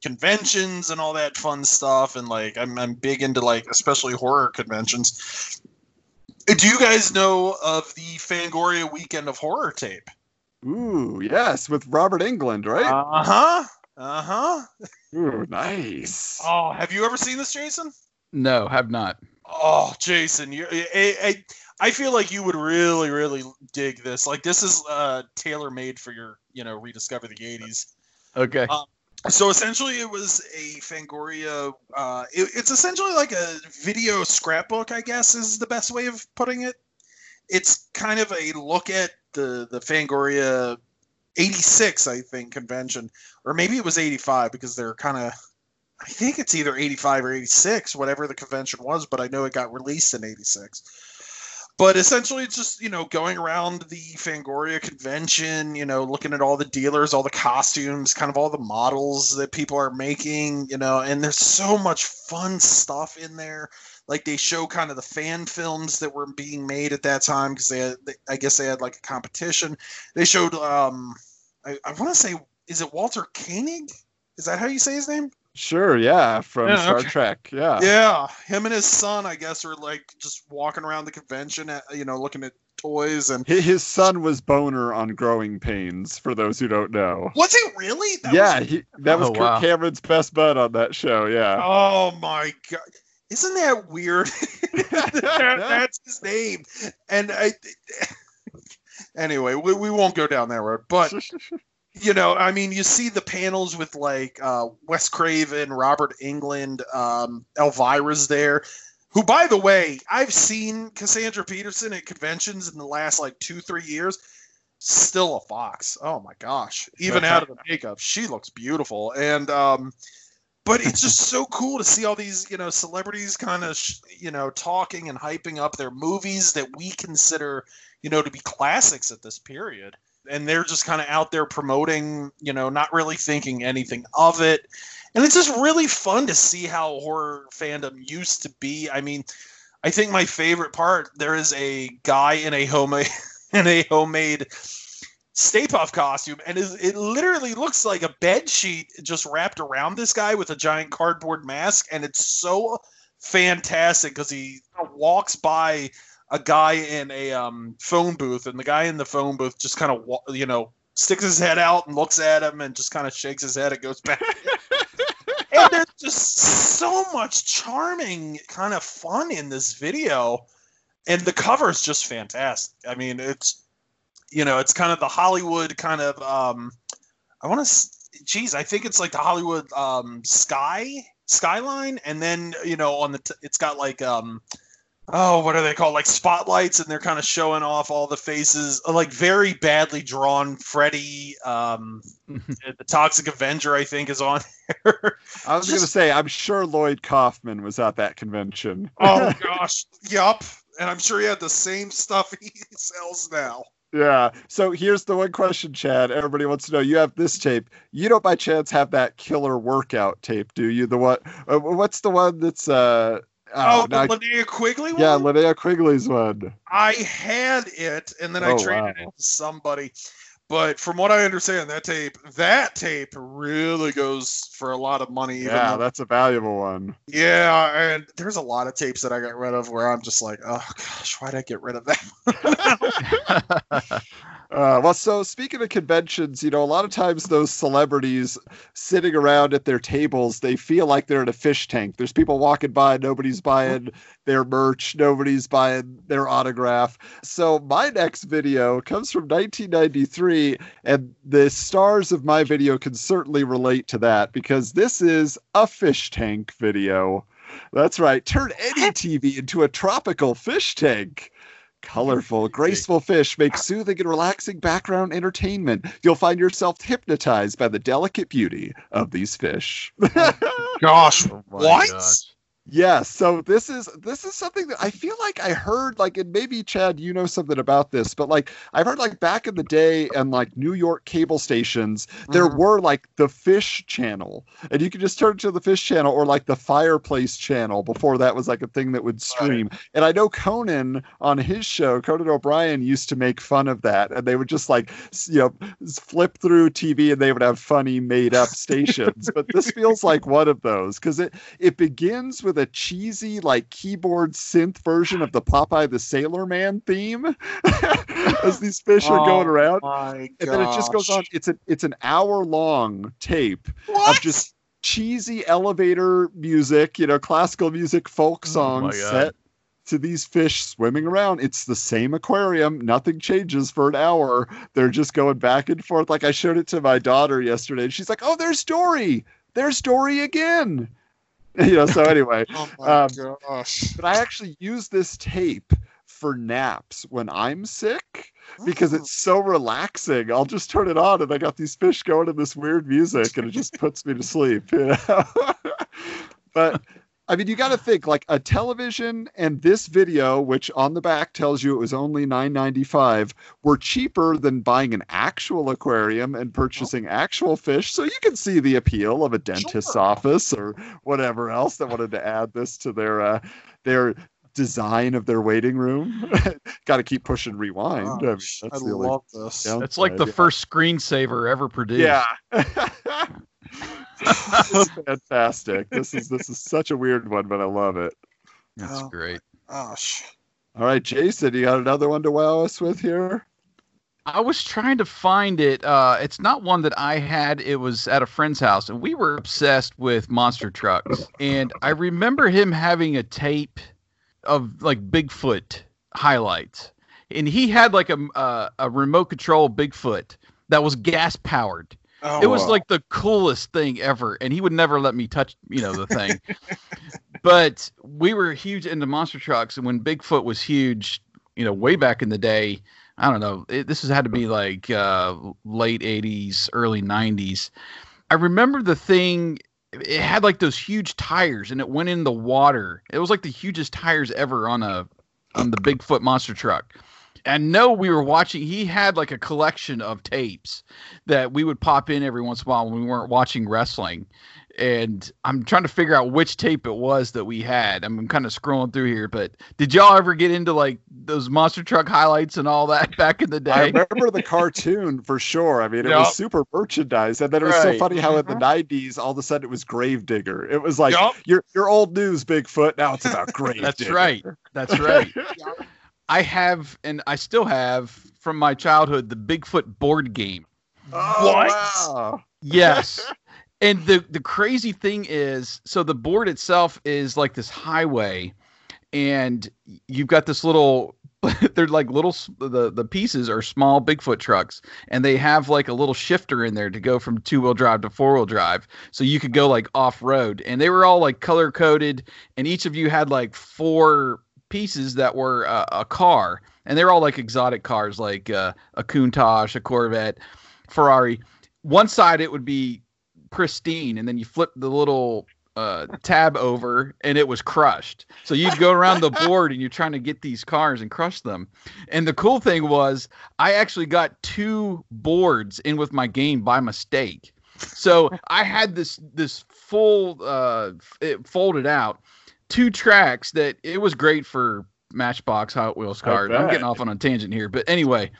conventions and all that fun stuff, and like I'm big into like especially horror conventions. Do you guys know of the Fangoria Weekend of Horror tape? Ooh, yes, with Robert Englund, right? Uh-huh. Uh-huh. Ooh, nice. Oh, have you ever seen this, Jason? No, have not. Oh, Jason, I feel like you would really, really dig this. Like, this is tailor-made for your, you know, Rediscover the 80s. Okay. So essentially it was a Fangoria, it's essentially like a video scrapbook, I guess is the best way of putting it. It's kind of a look at the Fangoria 86, I think, convention, or maybe it was 85 because they're kind of, I think it's either 85 or 86, whatever the convention was, but I know it got released in 86. But essentially, it's just, you know, going around the Fangoria convention, you know, looking at all the dealers, all the costumes, kind of all the models that people are making, you know, and there's so much fun stuff in there. Like they show kind of the fan films that were being made at that time because I guess they had like a competition. They showed, I want to say, is it Walter Koenig? Is that how you say his name? Sure, yeah, from Star Trek, yeah. Yeah, him and his son, I guess, are like just walking around the convention, you know, looking at toys. And his son was Boner on Growing Pains, for those who don't know. Was he really? That was Kirk Cameron's best bud on that show, yeah. Oh, my God. Isn't that weird? That's his name. And anyway, we won't go down that road, but... You know, I mean, you see the panels with like Wes Craven, Robert Englund, Elvira's there, who, by the way, I've seen Cassandra Peterson at conventions in the last like 2-3 years. still a fox. Oh my gosh. Even out of the makeup, she looks beautiful. And, but it's just so cool to see all these, you know, celebrities kind of, talking and hyping up their movies that we consider, to be classics at this period. And they're just kind of out there promoting, not really thinking anything of it. And it's just really fun to see how horror fandom used to be. I mean, I think my favorite part, there is a guy in a homemade Stay Puft costume, and it literally looks like a bed sheet just wrapped around this guy with a giant cardboard mask, and it's so fantastic because he walks by a guy in a phone booth, and the guy in the phone booth just kind of sticks his head out and looks at him and just kind of shakes his head and goes back. And there's just so much charming kind of fun in this video, and the cover is just fantastic. I mean, it's it's kind of the Hollywood kind of I think it's like the Hollywood skyline, and then on the it's got like what are they called, like spotlights, and they're kind of showing off all the faces, like very badly drawn Freddy, the Toxic Avenger I think is on there. I was going to say, I'm sure Lloyd Kaufman was at that convention. Oh gosh, yup, and I'm sure he had the same stuff he sells now. Yeah. So here's the one question, Chad. Everybody wants to know. You have this tape. You don't by chance have that killer workout tape, do you? The one? What's the one that's? The Linnea Quigley one. Yeah, Linnea Quigley's one. I had it, and then I traded it to somebody. But from what I understand, that tape really goes for a lot of money. Yeah, that's a valuable one. Yeah, and there's a lot of tapes that I got rid of where I'm just like, oh gosh, why'd I get rid of that? So speaking of conventions, a lot of times those celebrities sitting around at their tables, they feel like they're in a fish tank. There's people walking by, nobody's buying their merch, nobody's buying their autograph. So my next video comes from 1993. And the stars of my video can certainly relate to that, because this is a fish tank video. That's right. Turn any TV into a tropical fish tank. Colorful, graceful fish make soothing and relaxing background entertainment. You'll find yourself hypnotized by the delicate beauty of these fish. Gosh, what? Gosh. Yes, so this is something that I feel like I heard, like, and maybe Chad, something about this, but like I've heard like back in the day and like New York cable stations, there were like the Fish Channel, and you could just turn to the Fish Channel or like the Fireplace Channel before that was like a thing that would stream. Right. And I know Conan on his show, Conan O'Brien, used to make fun of that, and they would just like flip through TV and they would have funny made up stations. But this feels like one of those, because it begins with a cheesy like keyboard synth version of the Popeye the Sailor Man theme as these fish are going around, and then it just goes on. It's an hour long tape of just cheesy elevator music, classical music, folk songs set to these fish swimming around. It's the same aquarium. Nothing changes for an hour. They're just going back and forth. Like, I showed it to my daughter yesterday, and she's like, "Oh, there's Dory. There's Dory again." So anyway, but I actually use this tape for naps when I'm sick, because it's so relaxing. I'll just turn it on, and I got these fish going to this weird music, and it just puts me to sleep, But I mean, you got to think, like, a television and this video, which on the back tells you it was only $9.95, were cheaper than buying an actual aquarium and purchasing actual fish. So you can see the appeal of a dentist's office or whatever else that wanted to add this to their design of their waiting room. Got to keep pushing rewind. Gosh, I mean, that's I love this. It's like the first screensaver ever produced. Yeah. This is fantastic. This is such a weird one, but I love it. That's great. Gosh. All right, Jason, you got another one to wow us with here? I was trying to find it. It's not one that I had. It was at a friend's house, and we were obsessed with monster trucks. And I remember him having a tape of like Bigfoot highlights, and he had like a remote control Bigfoot that was gas powered. It was like the coolest thing ever, and he would never let me touch, the thing. But we were huge into monster trucks, and when Bigfoot was huge, way back in the day, I don't know. This has had to be like late 80s, early 90s. I remember the thing. It had like those huge tires, and it went in the water. It was like the hugest tires ever on the Bigfoot monster truck. And no, we were watching. He had like a collection of tapes that we would pop in every once in a while when we weren't watching wrestling. And I'm trying to figure out which tape it was that we had. I'm kind of scrolling through here, but did y'all ever get into like those monster truck highlights and all that back in the day? I remember the cartoon for sure. I mean, it was super merchandise. And then it was so funny how in the 90s, all of a sudden it was Gravedigger. It was like your old news, Bigfoot. Now it's about Gravedigger. That's right. That's right. I have, and I still have from my childhood, the Bigfoot board game. Oh, what? Wow. Yes. And the crazy thing is, so the board itself is like this highway, and you've got this little, they're like little, the pieces are small Bigfoot trucks, and they have like a little shifter in there to go from 2-wheel drive to 4-wheel drive. So you could go like off road, and they were all like color coded, and each of you had like 4 pieces that were a car, and they're all like exotic cars, like a Countach, a Corvette, Ferrari. One side, it would be pristine, and then you flip the little tab over and it was crushed. So you'd go around the board and you're trying to get these cars and crush them. And the cool thing was, I actually got 2 boards in with my game by mistake. So I had this full it folded out, 2 tracks that it was great for Matchbox Hot Wheels cars. I'm getting off on a tangent here, but anyway,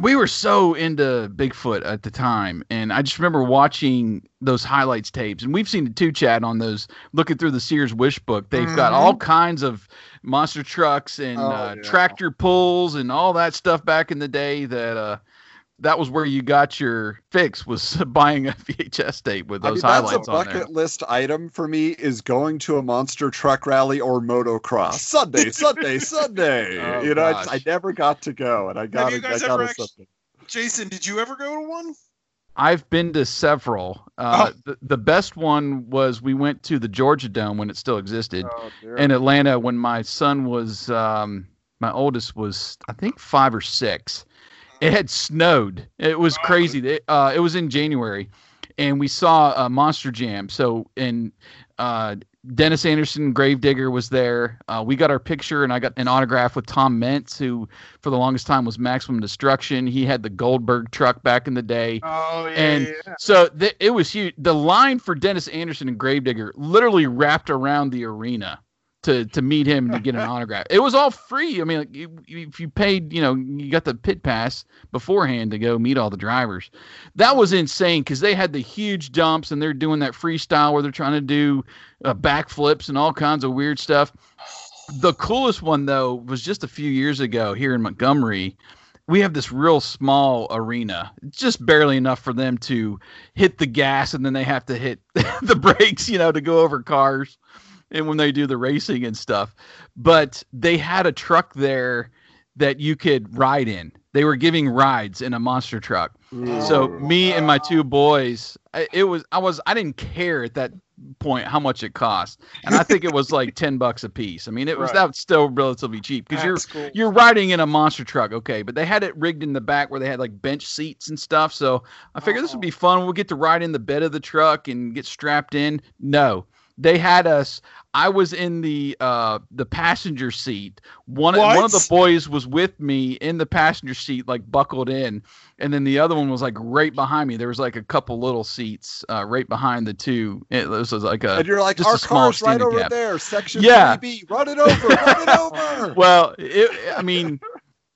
we were so into Bigfoot at the time, and I just remember watching those highlights tapes, and we've seen it too, Chad, on those, looking through the Sears Wish book. They've got all kinds of monster trucks and tractor pulls and all that stuff back in the day that was where you got your fix, was buying a VHS tape with those highlights on there. That's a bucket list item for me, is going to a monster truck rally or motocross. Sunday. Oh, you know, I never got to go, and I got to something. Jason, did you ever go to one? I've been to several. The best one was, we went to the Georgia Dome when it still existed in Atlanta when my son was, my oldest was, I think, 5 or 6. It had snowed. It was crazy. It was in January, and we saw a Monster Jam. So, and Dennis Anderson, Gravedigger, was there. We got our picture, and I got an autograph with Tom Mintz, who for the longest time was Maximum Destruction. He had the Goldberg truck back in the day. Oh, yeah. And so it was huge. The line for Dennis Anderson and Gravedigger literally wrapped around the arena to meet him, to get an autograph. It was all free. I mean, like, if you paid, you know, you got the pit pass beforehand to go meet all the drivers. That was insane, because they had the huge dumps, and they're doing that freestyle where they're trying to do backflips and all kinds of weird stuff. The coolest one, though, was just a few years ago here in Montgomery. We have this real small arena, just barely enough for them to hit the gas, and then they have to hit the brakes, you know, to go over cars. And when they do the racing and stuff, but they had a truck there that you could ride in. They were giving rides in a monster truck. Ooh. So me and my 2 boys, I didn't care at that point how much it cost. And I think it was like $10 a piece. I mean, it was that's still relatively cheap, because you're riding in a monster truck. Okay. But they had it rigged in the back where they had like bench seats and stuff. So I figured this would be fun. We'll get to ride in the bed of the truck and get strapped in. No, they had us. I was in the passenger seat. One of the boys was with me in the passenger seat, like buckled in, and then the other one was like right behind me. There was like a couple little seats right behind the 2. It was like a. And you're like, our car's right over there, section 3B. Run it over, run it over. Well, I mean.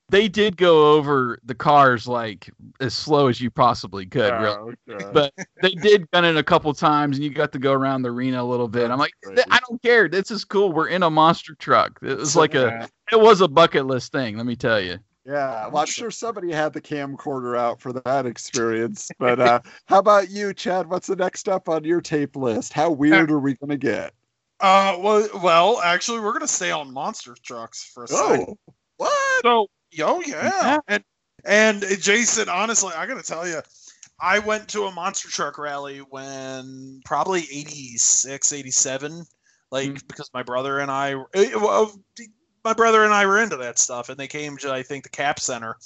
They did go over the cars like as slow as you possibly could, really. But they did gun it a couple times, and you got to go around the arena a little bit. I'm like, I don't care. This is cool. We're in a monster truck. It was like it was a bucket list thing. Let me tell you. Yeah, well, I'm sure somebody had the camcorder out for that experience. But how about you, Chad? What's the next up on your tape list? How weird are we going to get? Well, actually, we're going to stay on monster trucks for a second. What? So. Oh, yeah. And Jason, honestly, I got to tell you, I went to a monster truck rally when probably 86, 87, because my brother and I, my brother and I were into that stuff, and they came to, I think, the Cap Center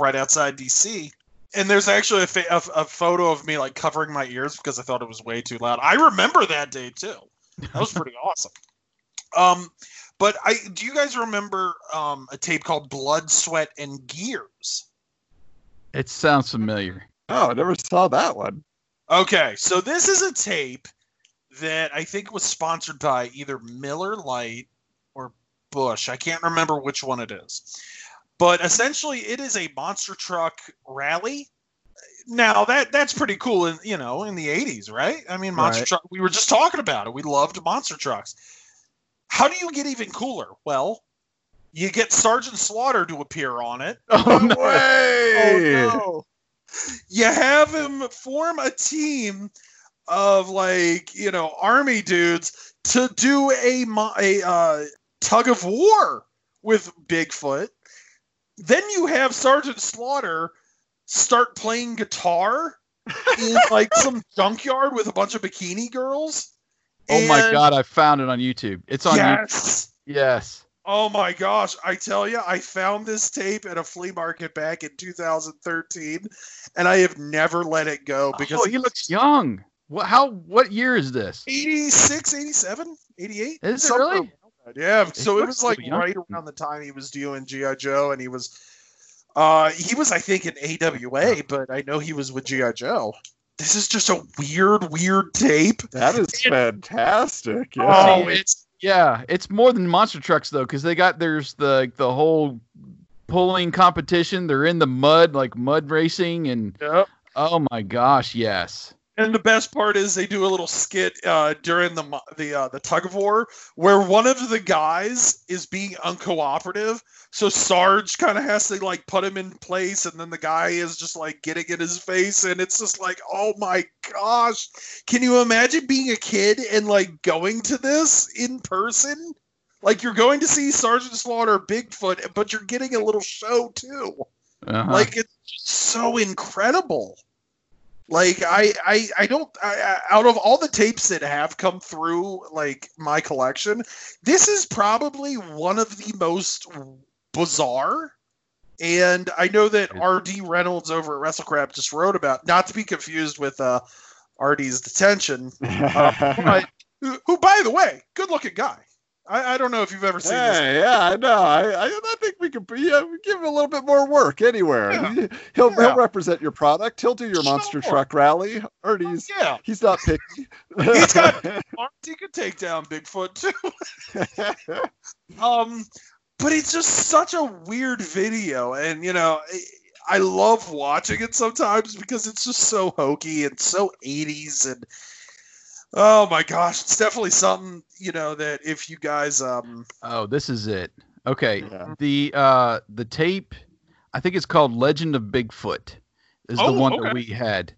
right outside D.C., and there's actually a photo of me like covering my ears because I thought it was way too loud. I remember that day too. That was pretty awesome. But do you guys remember a tape called Blood, Sweat, and Gears? It sounds familiar. Oh, I never saw that one. Okay, so this is a tape that I think was sponsored by either Miller Lite or Bush. I can't remember which one it is. But essentially, it is a monster truck rally. Now, that's pretty cool, in the 80s, right? I mean, monster truck. We were just talking about it. We loved monster trucks. How do you get even cooler? Well, you get Sergeant Slaughter to appear on it. Oh, no way! Oh, no. You have him form a team of, army dudes to do a tug of war with Bigfoot. Then you have Sergeant Slaughter start playing guitar in some junkyard with a bunch of bikini girls. Oh my God, I found it on YouTube. It's on YouTube. Yes. Oh my gosh, I tell you, I found this tape at a flea market back in 2013, and I have never let it go because he looks young. What year is this? 86, 87, 88? Is it really? Yeah, so it was right around the time he was doing G.I. Joe, and he was I think in AWA, but I know he was with G.I. Joe. This is just a weird tape. That is fantastic. Yeah. Oh, it's more than monster trucks though, because there's the whole pulling competition. They're in the mud, like mud racing, and oh my gosh, yes. And the best part is they do a little skit during the tug of war where one of the guys is being uncooperative. So Sarge kind of has to put him in place, and then the guy is just getting in his face, and it's just oh my gosh, can you imagine being a kid and going to this in person? You're going to see Sergeant Slaughter, Bigfoot, but you're getting a little show too. Uh-huh. It's just so incredible. Out of all the tapes that have come through, my collection, this is probably one of the most bizarre. And I know that R.D. Reynolds over at WrestleCrap just wrote about, not to be confused with R.D.'s Detention, who, by the way, good-looking guy. I don't know if you've ever seen this. Yeah, I know. I think we could give him a little bit more work anywhere. Yeah. He'll represent your product. He'll do your monster truck rally. Artie's he's not picky. He's got arms he could take down Bigfoot too. But it's just such a weird video, and I love watching it sometimes because it's just so hokey and so 80s and. Oh my gosh, it's definitely something, that if you guys oh, this is it. Okay. Yeah. The tape, I think it's called Legend of Bigfoot is the one that we had.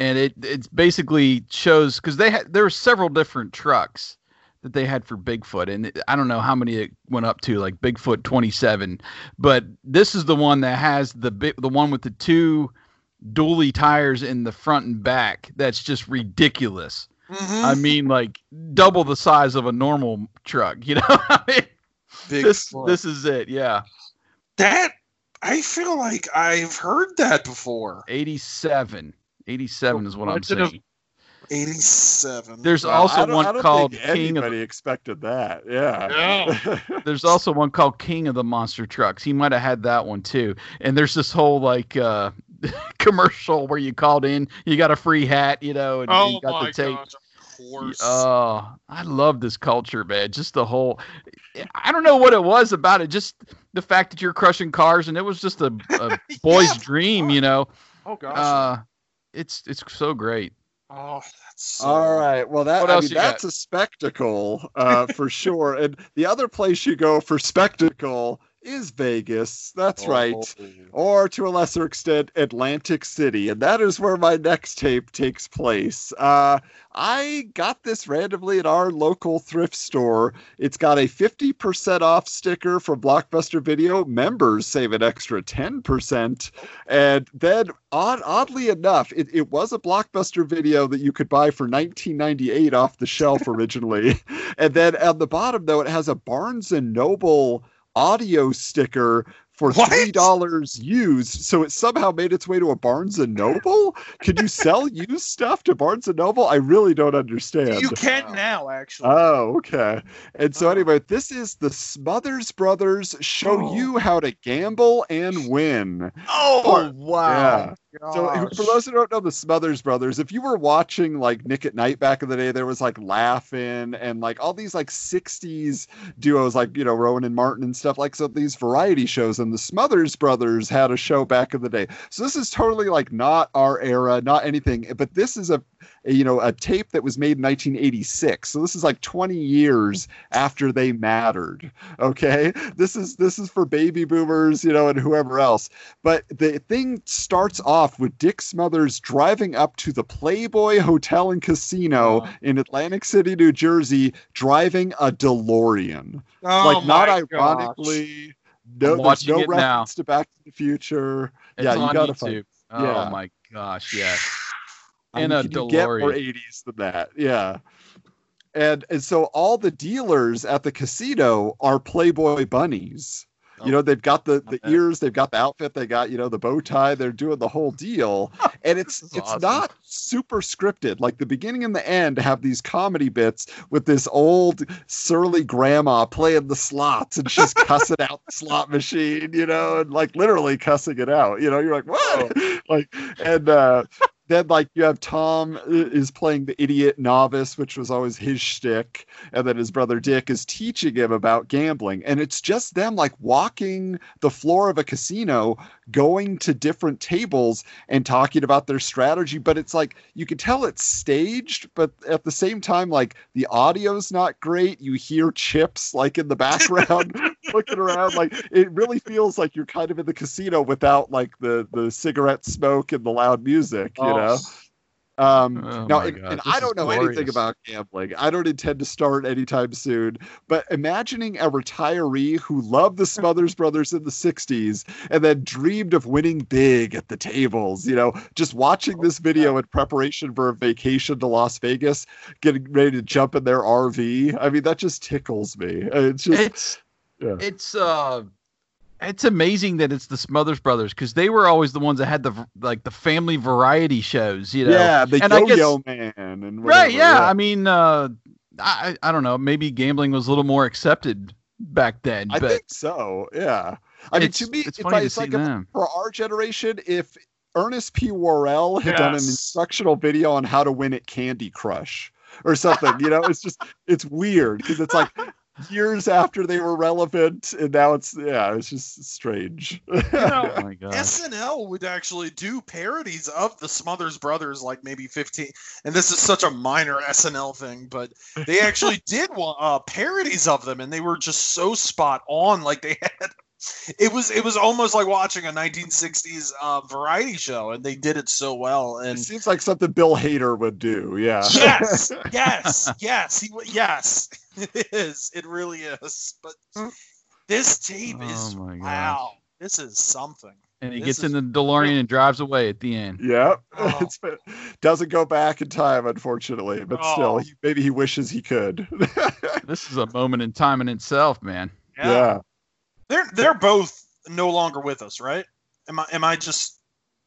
And it's basically shows, because there were several different trucks that they had for Bigfoot, and I don't know how many it went up to, like Bigfoot 27, but this is the one that has the one with the two dually tires in the front and back. That's just ridiculous. Mm-hmm. I mean, double the size of a normal truck, I mean, this is it, yeah. That, I feel like I've heard that before. 87 is what I'm saying. 87. There's also one called King of... Nobody expected that, yeah. There's also one called King of the Monster Trucks. He might have had that one, too. And there's this whole, commercial where you called in, you got a free hat, and you got the tape. Gosh, of course. Oh, I love this culture, man. Just the whole, I don't know what it was about it. Just the fact that you're crushing cars, and it was just a boy's dream, Oh gosh, it's so great. Oh, that's so... All right. Well, that's a spectacle for sure. And the other place you go for spectacle is Vegas. That's right. Or to a lesser extent, Atlantic City. And that is where my next tape takes place. I got this randomly at our local thrift store. It's got a 50% off sticker from Blockbuster Video. Members save an extra 10%. And then oddly enough, it was a Blockbuster Video that you could buy for $19.98 off the shelf originally. And then at the bottom, though, it has a Barnes & Noble audio sticker for $3 used, so it somehow made its way to a Barnes and Noble. Can you sell used stuff to Barnes and Noble? I really don't understand. You can now, actually. Oh, okay. And so anyway, this is the Smothers Brothers Show You How to Gamble and Win. Oh, wow. Yeah. So for those who don't know the Smothers Brothers, if you were watching like Nick at Night back in the day, there was like Laugh-In and like all these like 60s duos, like, you know, Rowan and Martin and stuff, like so these variety shows. And the Smothers Brothers had a show back in the day. So this is totally like not our era, not anything, but this is a tape that was made in 1986. So this is like 20 years after they mattered. Okay. This is for baby boomers, you know, and whoever else. But the thing starts off with Dick Smothers driving up to the Playboy Hotel and Casino in Atlantic City, New Jersey, driving a DeLorean. Oh, like not ironically. Gosh. No, there's no reference to Back to the Future. It's you gotta find it. Oh my gosh, yes. In a DeLorean. Get more 80s than that, yeah. And so all the dealers at the casino are Playboy bunnies. You know, they've got the ears, they've got the outfit, they got, you know, the bow tie, they're doing the whole deal. And it's awesome. Not super scripted. Like the beginning and the end have these comedy bits with this old surly grandma playing the slots and she's cussing out the slot machine, you know, and like literally cussing it out. You know, you're like, what? Like, and then, like, you have Tom is playing the idiot novice, which was always his shtick. And then his brother Dick is teaching him about gambling. And it's just them, like, walking the floor of a casino, going to different tables and talking about their strategy. But it's like, you can tell it's staged, but at the same time, like, the audio's not great. You hear Chips, like, in the background, looking around. Like, it really feels like you're kind of in the casino without, like, the cigarette smoke and the loud music. You know, and I don't know anything about gambling. I don't intend to start anytime soon, but imagining a retiree who loved the Smothers Brothers in the 60s and then dreamed of winning big at the tables, you know, just watching this video in preparation for a vacation to Las Vegas, getting ready to jump in their RV. I mean, that just tickles me. It's amazing that it's the Smothers Brothers because they were always the ones that had the family variety shows, you know. Yeah, the Yo-Yo Man and whatever. Right, yeah. I mean, I don't know. Maybe gambling was a little more accepted back then. I think so, yeah. I mean, to me, it's like for our generation, if Ernest P. Worrell had done an instructional video on how to win at Candy Crush or something, you know, it's weird because it's like – years after they were relevant, and now it's just strange. You know, oh my God. SNL would actually do parodies of the Smothers Brothers, like maybe 15. And this is such a minor SNL thing, but they actually did parodies of them, and they were just so spot on. Like they had, it was almost like watching a 1960s variety show, and they did it so well. And it seems like something Bill Hader would do. Yeah. Yes. Yes. Yes. Yes. It is. It really is. But this tape is wow. This is something. And he gets in the DeLorean and drives away at the end. Yep. Oh. It doesn't go back in time, unfortunately. But still, maybe he wishes he could. This is a moment in time in itself, man. Yeah. They're both no longer with us, right? Am I just?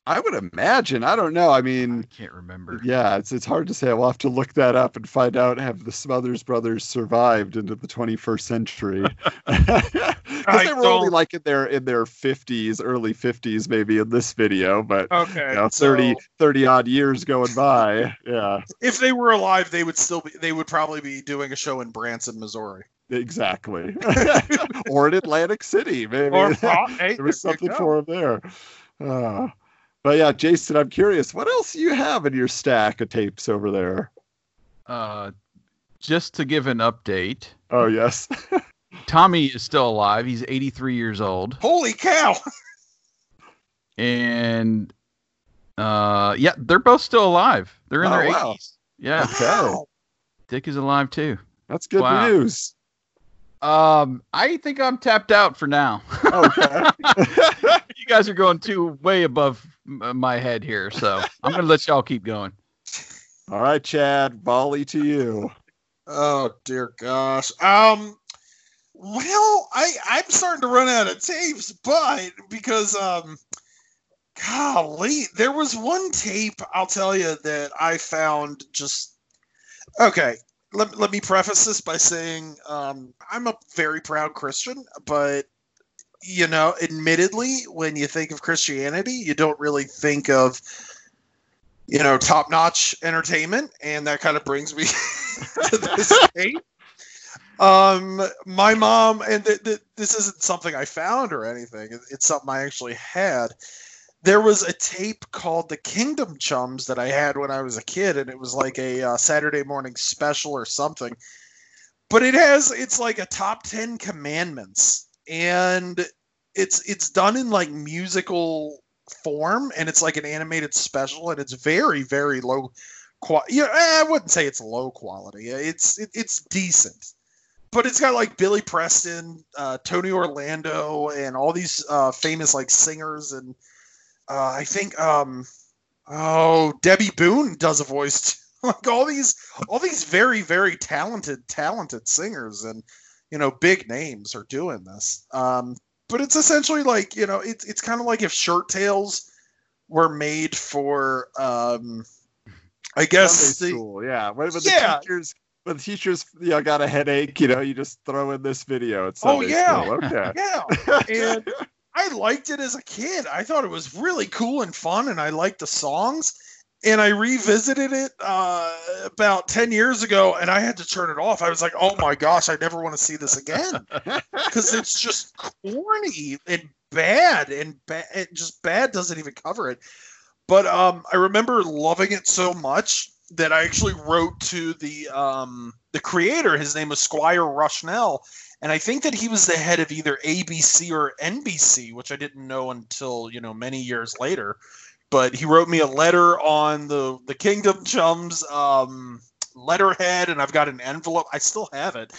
I would imagine. I don't know. I mean, I can't remember. Yeah, it's hard to say. We'll have to look that up and find out. Have the Smothers Brothers survived into the 21st century? Because they were only like in their 50s, early 50s, maybe in this video. But okay, you know, 30 odd years going by. Yeah. If they were alive, they would still be. They would probably be doing a show in Branson, Missouri. Exactly. Or in Atlantic City, maybe. Or there was something for him there. But yeah, Jason, I'm curious, what else do you have in your stack of tapes over there? Just to give an update. Oh, yes. Tommy is still alive. He's 83 years old. Holy cow. And yeah, they're both still alive. They're in their 80s. Yeah. Wow. Dick is alive too. That's good news. I think I'm tapped out for now. Okay. You guys are going too way above my head here, so I'm going to let y'all keep going. All right, Chad, volley to you. Oh, dear gosh. Well, I'm starting to run out of tapes, but because, golly, there was one tape, I'll tell you, that I found just, okay, let me preface this by saying I'm a very proud Christian, but, you know, admittedly, when you think of Christianity, you don't really think of, you know, top-notch entertainment, and that kind of brings me to this tape. My mom, and this isn't something I found or anything. It's something I actually had. There was a tape called The Kingdom Chums that I had when I was a kid, and it was like a Saturday morning special or something. But it's like a top 10 commandments, and it's done in like musical form, and it's like an animated special, and it's very, very low quality. Yeah, I wouldn't say it's low quality. It's decent. But it's got like Billy Preston, Tony Orlando, and all these famous like singers, and I think Debbie Boone does a voice too. Like all these very, very talented singers and, you know, big names are doing this. But it's essentially like, you know, it's kind of like if Shirt Tales were made for I guess Sunday school, yeah. The teachers. When teachers, you know, got a headache, you know, you just throw in this video. It's okay. Yeah. And I liked it as a kid. I thought it was really cool and fun, and I liked the songs. And I revisited it about 10 years ago, and I had to turn it off. I was like, oh my gosh, I never want to see this again. Because it's just corny and bad, just bad doesn't even cover it. But I remember loving it so much that I actually wrote to the creator. His name was Squire Rushnell, and I think that he was the head of either ABC or NBC, which I didn't know until, you know, many years later. But he wrote me a letter on the Kingdom Chums letterhead, and I've got an envelope. I still have it.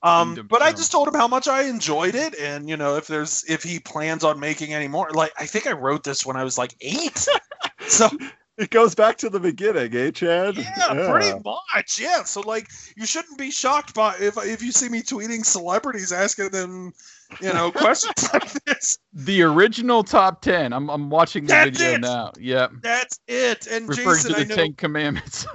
But I just told him how much I enjoyed it, and, you know, if he plans on making any more. Like, I think I wrote this when I was like 8. So it goes back to the beginning, eh, Chad? Yeah, pretty much. Yeah, so like, you shouldn't be shocked by if you see me tweeting celebrities asking them, you know, questions like this. The original top 10. I'm watching the video now. Yeah, that's it. And referring Jason, to the 10 commandments.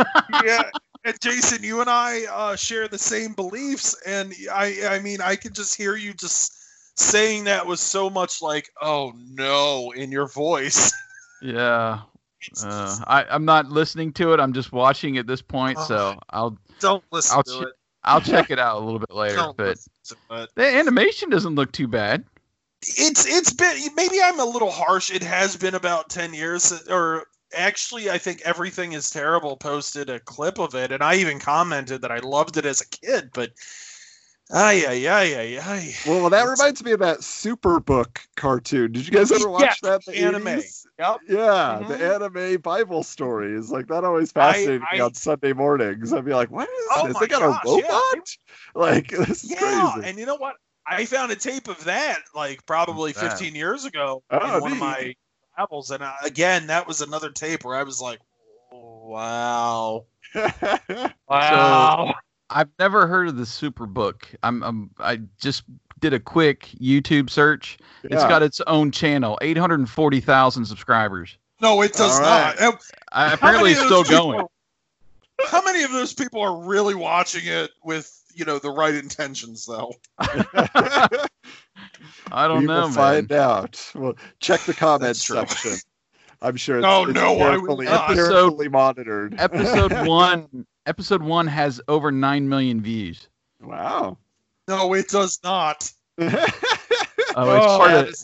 Yeah, and Jason, you and I share the same beliefs, and I mean, I can just hear you just saying that with so much like, oh no, in your voice. Yeah. I'm not listening to it. I'm just watching at this point, so I'll I'll check it out a little bit later. But the animation doesn't look too bad. It's been, maybe I'm a little harsh. It has been about 10 years, or actually, I think Everything is Terrible posted a clip of it, and I even commented that I loved it as a kid, but. Ay. Well, that reminds me of that Superbook cartoon. Did you guys ever watch that? The anime. 80s? Yep. Yeah, mm-hmm. The anime Bible story is like that. Always fascinated me on Sunday mornings. I'd be like, "What is this? They got a robot? Yeah. Like this is crazy." And you know what? I found a tape of that like probably 15 years ago in one of my travels, and again, that was another tape where I was like, "Wow, wow." So, I've never heard of the Superbook. I just did a quick YouTube search. Yeah. It's got its own channel, 840,000 subscribers. No, it does not. Apparently, it's still going. How many of those people are really watching it with, you know, the right intentions, though? I don't know. We'll find out. Well, check the comments section. I'm sure it's carefully monitored. Episode 1 has over 9 million views. Wow. No, it does not. Oh, it's part of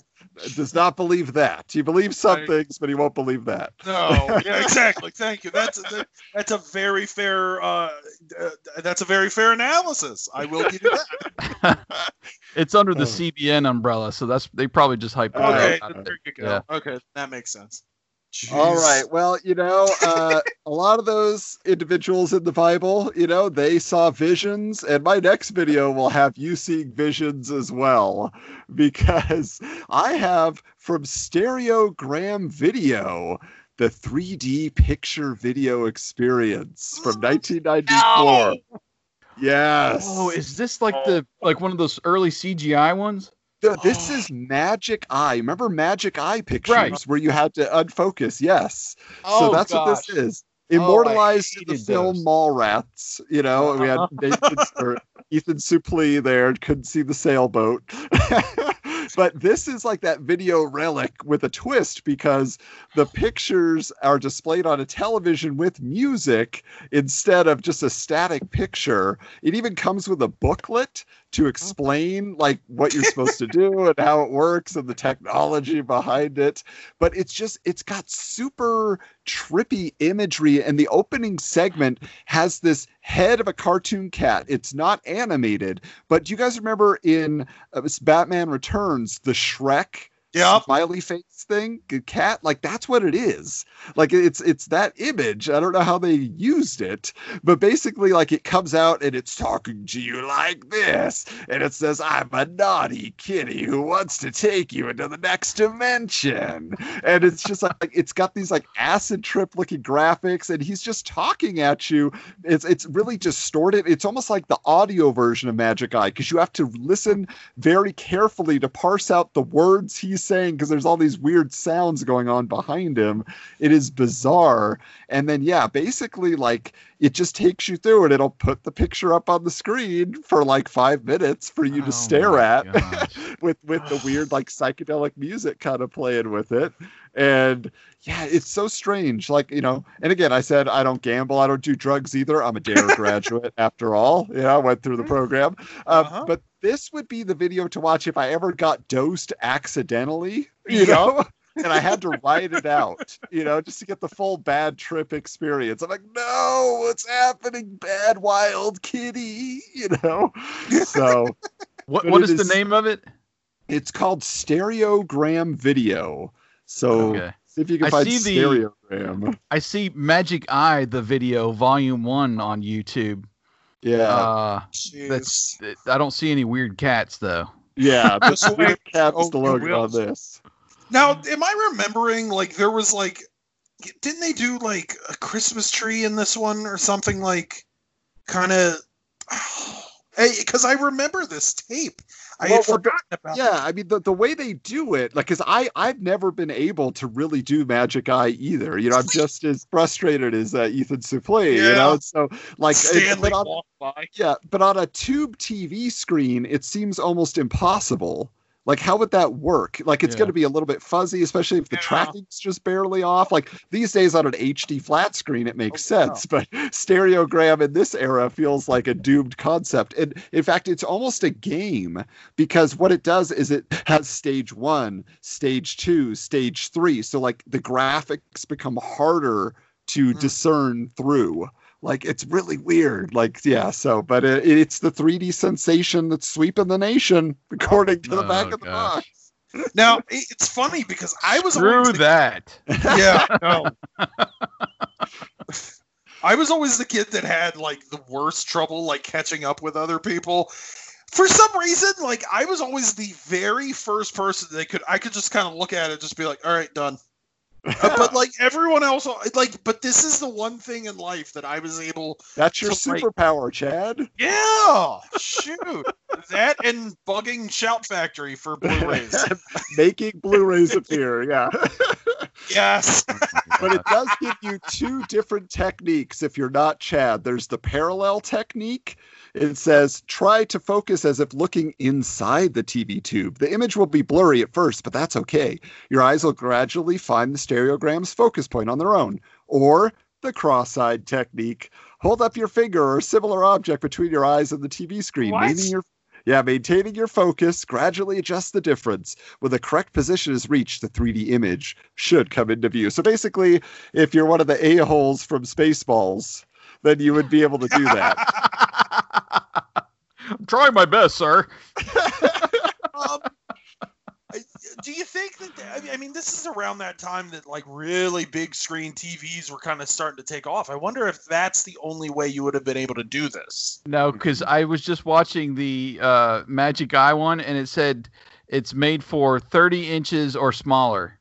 does not believe that. He believes some things, but he won't believe that. No, yeah, exactly. Thank you. That's a very fair. That's a very fair analysis. I will give you that. It's under the CBN umbrella, so that's they probably just hyped it out. Okay, there you go. Yeah. Okay, that makes sense. Jeez. All right. Well, you know, a lot of those individuals in the Bible, you know, they saw visions, and my next video will have you seeing visions as well, because I have from Stereogram Video, the 3D picture video experience from 1994. No. Yes. Oh, is this like the one of those early CGI ones? This is Magic Eye. Remember Magic Eye pictures where you had to unfocus? Yes. Oh, so that's what this is. Immortalized in the film Mallrats. You know, we had Ethan Suplee there and couldn't see the sailboat. But this is like that video relic with a twist, because the pictures are displayed on a television with music instead of just a static picture. It even comes with a booklet to explain like what you're supposed to do and how it works and the technology behind it. But it's got super trippy imagery, and the opening segment has this head of a cartoon cat. It's not animated, but do you guys remember in Batman Returns, the Shrek smiley face thing, cat? Like, that's what it is. Like, it's that image. I don't know how they used it, but basically, like, it comes out and it's talking to you like this, and it says, "I'm a naughty kitty who wants to take you into the next dimension." And it's just like it's got these like acid trip looking graphics, and he's just talking at you. It's really distorted. It's almost like the audio version of Magic Eye, because you have to listen very carefully to parse out the words he's saying, because there's all these weird sounds going on behind him. It is bizarre. And then basically, like, it just takes you through and it'll put the picture up on the screen for like 5 minutes for you to stare at with the weird like psychedelic music kind of playing with it. And it's so strange. Like, you know, and again, I said, I don't gamble. I don't do drugs either. I'm a DARE graduate after all. I went through the program. But this would be the video to watch if I ever got dosed accidentally, you know? And I had to ride it out, you know, just to get the full bad trip experience. I'm like, no, what's happening, bad wild kitty, you know? So what is the name of it? It's called Stereogram Video. So see if you can find Stereogram. I see Magic Eye, the video, Volume 1 on YouTube. I don't see any weird cats, though. Yeah, there's weird cats logo on this. Now, am I remembering, like, there was, like, didn't they do, like, a Christmas tree in this one or something, like, kind of... Because I remember this tape. I had forgotten about it. Yeah, I mean, the way they do it, like, because I've never been able to really do Magic Eye either. You know, I'm just as frustrated as Ethan Suplee, you know? So, like, but on a tube TV screen, it seems almost impossible. Like, how would that work? Like, it's going to be a little bit fuzzy, especially if the tracking's just barely off. Like, these days on an HD flat screen, it makes sense. But Stereogram in this era feels like a doomed concept. And in fact, it's almost a game, because what it does is it has stage 1, stage 2, stage 3. So, like, the graphics become harder to discern through. Like, it's really weird. Like, but it's the 3D sensation that's sweeping the nation, according to the back of the box. Now, it's funny, because I was always that. Yeah, I was always the kid that had, like, the worst trouble, like, catching up with other people. For some reason, like, I was always the very first person that I could just kind of look at it, just be like, all right, done. But like everyone else, like, but this is the one thing in life that I was able. That's your superpower, Chad. Yeah, shoot. That and bugging Shout Factory for Blu-rays, making Blu-rays appear. Yeah. Yes. But it does give you 2 different techniques if you're not Chad. There's the parallel technique. It says, try to focus as if looking inside the TV tube. The image will be blurry at first, but that's okay. Your eyes will gradually find the stereogram's focus point on their own. Or the cross-eyed technique. Hold up your finger or similar object between your eyes and the TV screen. Meaning your Yeah, maintaining your focus, gradually adjust the difference. When the correct position is reached, the 3D image should come into view. So basically, if you're one of the a-holes from Spaceballs, then you would be able to do that. I'm trying my best, sir. Do you think that, I mean, this is around that time that like really big screen TVs were kind of starting to take off. I wonder if that's the only way you would have been able to do this. No, because I was just watching the Magic Eye one, and it said it's made for 30 inches or smaller.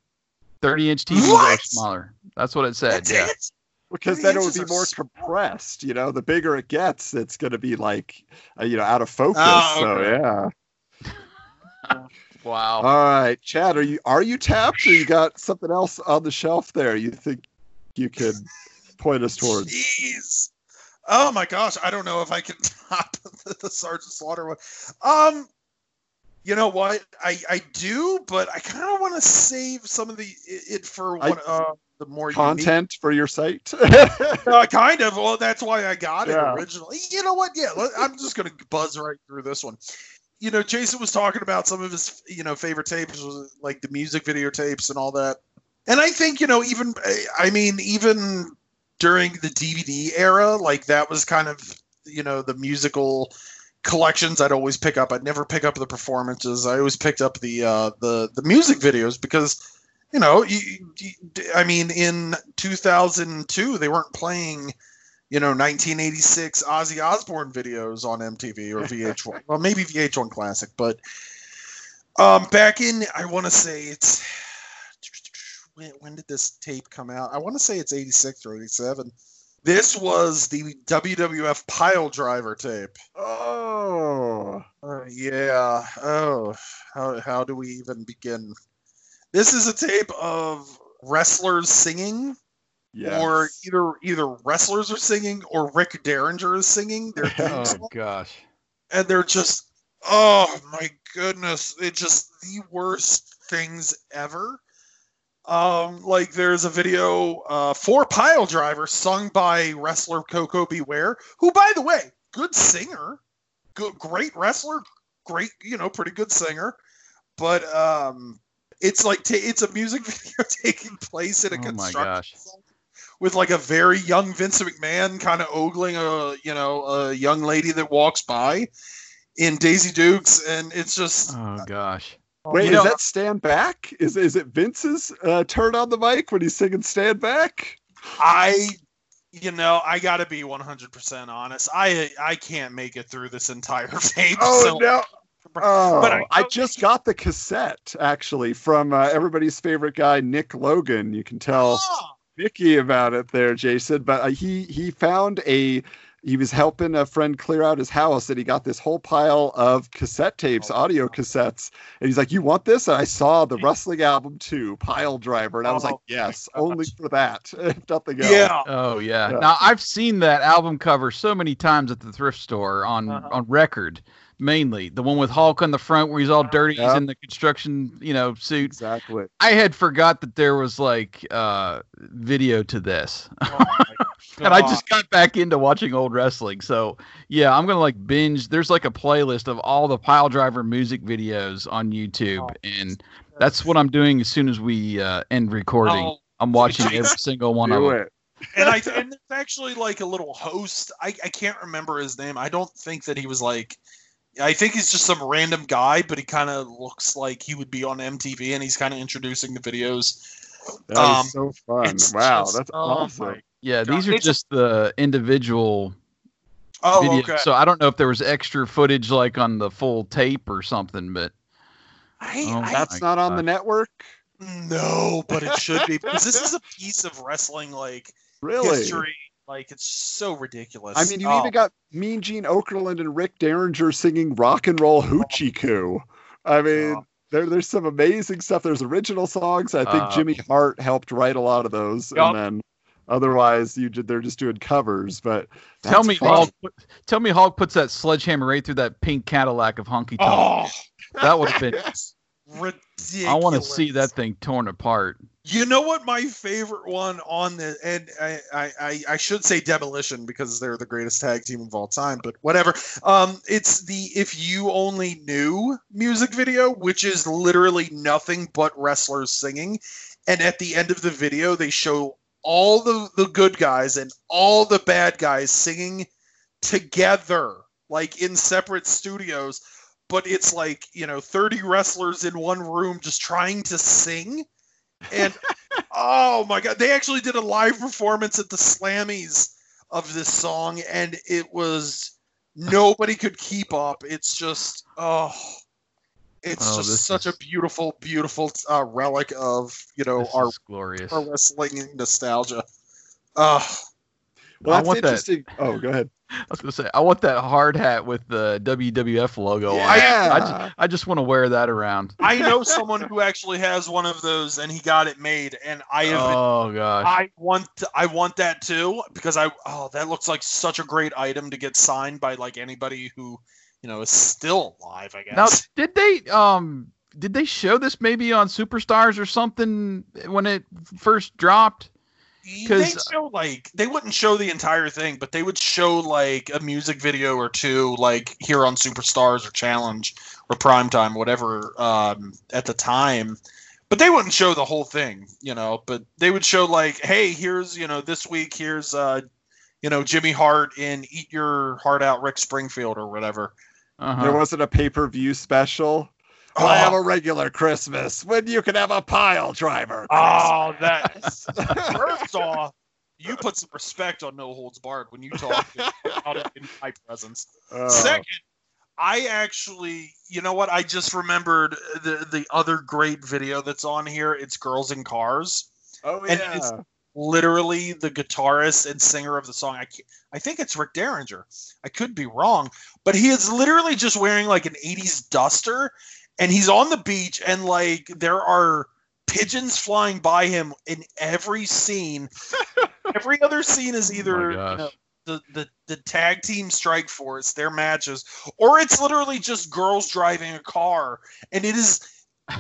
30-inch TVs or smaller. That's what it said. That's it? Because then it would be more compressed. You know, the bigger it gets, it's going to be like, you know, out of focus. Oh, okay. So, yeah. Wow. All right, Chad, are you tapped, or you got something else on the shelf there you think you could point us towards? Jeez. Oh my gosh, I don't know if I can top the Sergeant Slaughter one. You know what? I do, but I kind of want to save some of it for one the more content unique for your site. Kind of. Well, that's why I got it originally. You know what? Yeah, I'm just going to buzz right through this one. You know, Jason was talking about some of his, you know, favorite tapes, like the music videotapes and all that. And I think, you know, even during the DVD era, like that was kind of, you know, the musical collections I'd always pick up. I'd never pick up the performances. I always picked up the music videos because, you know, in 2002, they weren't playing, you know, 1986 Ozzy Osbourne videos on MTV or VH1. Well, maybe VH1 Classic, but back in, I want to say it's... When did this tape come out? I want to say it's 86 or 87. This was the WWF Pile Driver tape. Oh. Yeah. Oh. How do we even begin? This is a tape of wrestlers singing. Yes. Or either wrestlers are singing or Rick Derringer is singing their theme song. Oh gosh. And they're just, oh my goodness, it's just the worst things ever. Like there's a video for Pile Driver sung by wrestler Coco Beware, who, by the way, good singer, great wrestler, great, you know, pretty good singer, but it's like it's a music video taking place in a construction site with like a very young Vince McMahon kind of ogling a young lady that walks by in Daisy Dukes, and it's just Wait, is that Stand Back? Is it Vince's turn on the mic when he's singing Stand Back? I got to be 100% honest. I can't make it through this entire tape. No. Oh, but I just got the cassette actually from everybody's favorite guy, Nick Logan. You can tell Vicky about it there, Jason, but he was helping a friend clear out his house, and he got this whole pile of cassette tapes, audio cassettes, and he's like, "You want this?" And I saw the wrestling album too, Pile Driver, and I was like, "Yes, only for that, if nothing else." Yeah. Oh yeah. Now I've seen that album cover so many times at the thrift store on record. Mainly the one with Hulk on the front where he's all dirty. He's in the construction, you know, suit. Exactly. I had forgot that there was like video to this. And I just got back into watching old wrestling. So yeah, I'm going to like binge. There's like a playlist of all the Pile Driver music videos on YouTube. And that's what I'm doing. As soon as we end recording, I'm watching every single one of them. And it's actually like a little host. I can't remember his name. I don't think that he was like, I think he's just some random guy, but he kind of looks like he would be on MTV, and he's kind of introducing the videos. That is so fun. Wow, that's awesome. Yeah, these are just the individual videos. Okay. So I don't know if there was extra footage like on the full tape or something, but... that's not on the network? No, but it should be, because this is a piece of wrestling like history. Like, it's so ridiculous. I mean, you even got Mean Gene Okerlund and Rick Derringer singing Rock and Roll Hoochie Coo. I mean, there's some amazing stuff. There's original songs. I think Jimmy Hart helped write a lot of those. Yep. And then otherwise, they're just doing covers. But tell me Hulk puts that sledgehammer right through that pink Cadillac of Honky Tonk. That would have been ridiculous. I want to see that thing torn apart. You know what my favorite one on the, and I should say Demolition because they're the greatest tag team of all time, but whatever. It's the If You Only Knew music video, which is literally nothing but wrestlers singing. And at the end of the video, they show all the good guys and all the bad guys singing together, like in separate studios. But it's like, you know, 30 wrestlers in one room just trying to sing. And oh my God, they actually did a live performance at the Slammies of this song, and it was, nobody could keep up. It's just, oh, it's just such a beautiful, beautiful relic of, you know, our wrestling nostalgia. Well, that's interesting. Oh, go ahead. I was gonna say, I want that hard hat with the WWF logo on it. I just want to wear that around. I know someone who actually has one of those, and he got it made. And I have. Oh gosh. I want that too, because that looks like such a great item to get signed by like anybody who, you know, is still alive, I guess. Now, did they show this maybe on Superstars or something when it first dropped? They show like, they wouldn't show the entire thing, but they would show like a music video or two, like here on Superstars or Challenge or Primetime, whatever, at the time. But they wouldn't show the whole thing, you know. But they would show like, hey, here's, you know, this week, here's, you know, Jimmy Hart in Eat Your Heart Out, Rick Springfield, or whatever. Uh-huh. There wasn't a pay-per-view special. Oh. I have a regular Christmas when you can have a pile driver. Oh, that's first off, you put some respect on No Holds Barred when you talk about it in my presence. Oh. Second, I actually, you know what? I just remembered the other great video that's on here. It's Girls in Cars. Oh yeah, and it's literally the guitarist and singer of the song. I think it's Rick Derringer. I could be wrong, but he is literally just wearing like an 80s duster. And he's on the beach, and like there are pigeons flying by him in every scene. Every other scene is either the tag team strike force, their matches, or it's literally just girls driving a car. And it is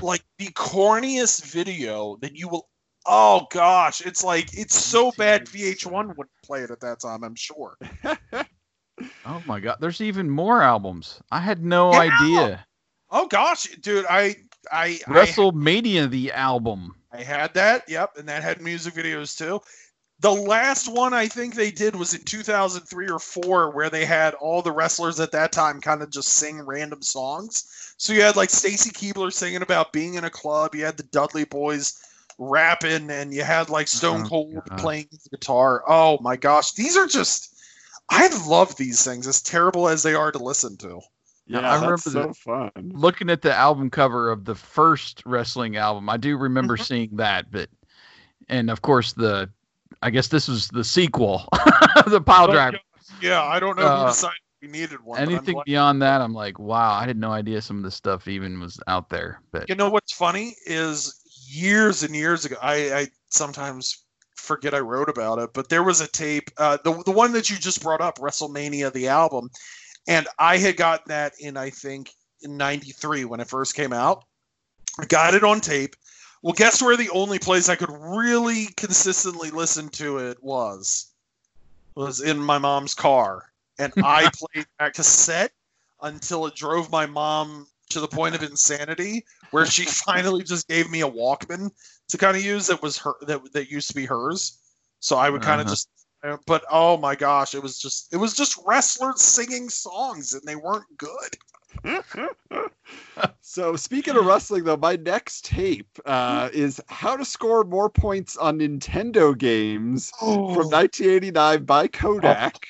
like the corniest video that you will. Oh gosh, it's like, it's so bad VH1 wouldn't play it at that time, I'm sure. Oh my God, there's even more albums. I had no idea. Oh gosh, dude! I WrestleMania, the album. I had that. Yep, and that had music videos too. The last one I think they did was in 2003 or 2004, where they had all the wrestlers at that time kind of just sing random songs. So you had like Stacy Keibler singing about being in a club. You had the Dudley Boys rapping, and you had like Stone Cold playing the guitar. Oh my gosh, these are just, I love these things, as terrible as they are to listen to. Yeah, I remember fun. Looking at the album cover of the first wrestling album. I do remember seeing that, and of course I guess this was the sequel, the pile driver. Yeah, I don't know who decided we needed one. Anything beyond that, I'm like, wow, I had no idea some of this stuff even was out there. But you know what's funny is years and years ago, I sometimes forget I wrote about it, but there was a tape, the one that you just brought up, WrestleMania the album. And I had gotten that in, I think, in 93 when it first came out. I got it on tape. Well, guess where the only place I could really consistently listen to it was in my mom's car. And I played that cassette until it drove my mom to the point of insanity, where she finally just gave me a Walkman to kind of use that was her, that used to be hers. So I would kind of just... But oh my gosh, it was just wrestlers singing songs, and they weren't good. So speaking of wrestling, though, my next tape is How to Score More Points on Nintendo Games from 1989 by Kodak.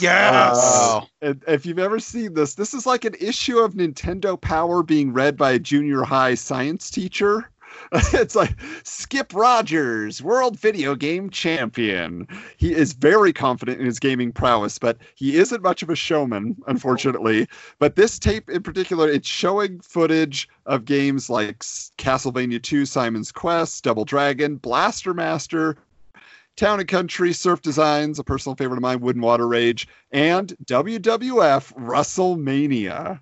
Yes. And if you've ever seen this, this is like an issue of Nintendo Power being read by a junior high science teacher. It's like Skip Rogers, world video game champion. He is very confident in his gaming prowess, but he isn't much of a showman, unfortunately. But this tape in particular, it's showing footage of games like Castlevania 2, Simon's Quest, Double Dragon, Blaster Master, Town and Country, Surf Designs, a personal favorite of mine, Wood and Water Rage, and WWF WrestleMania.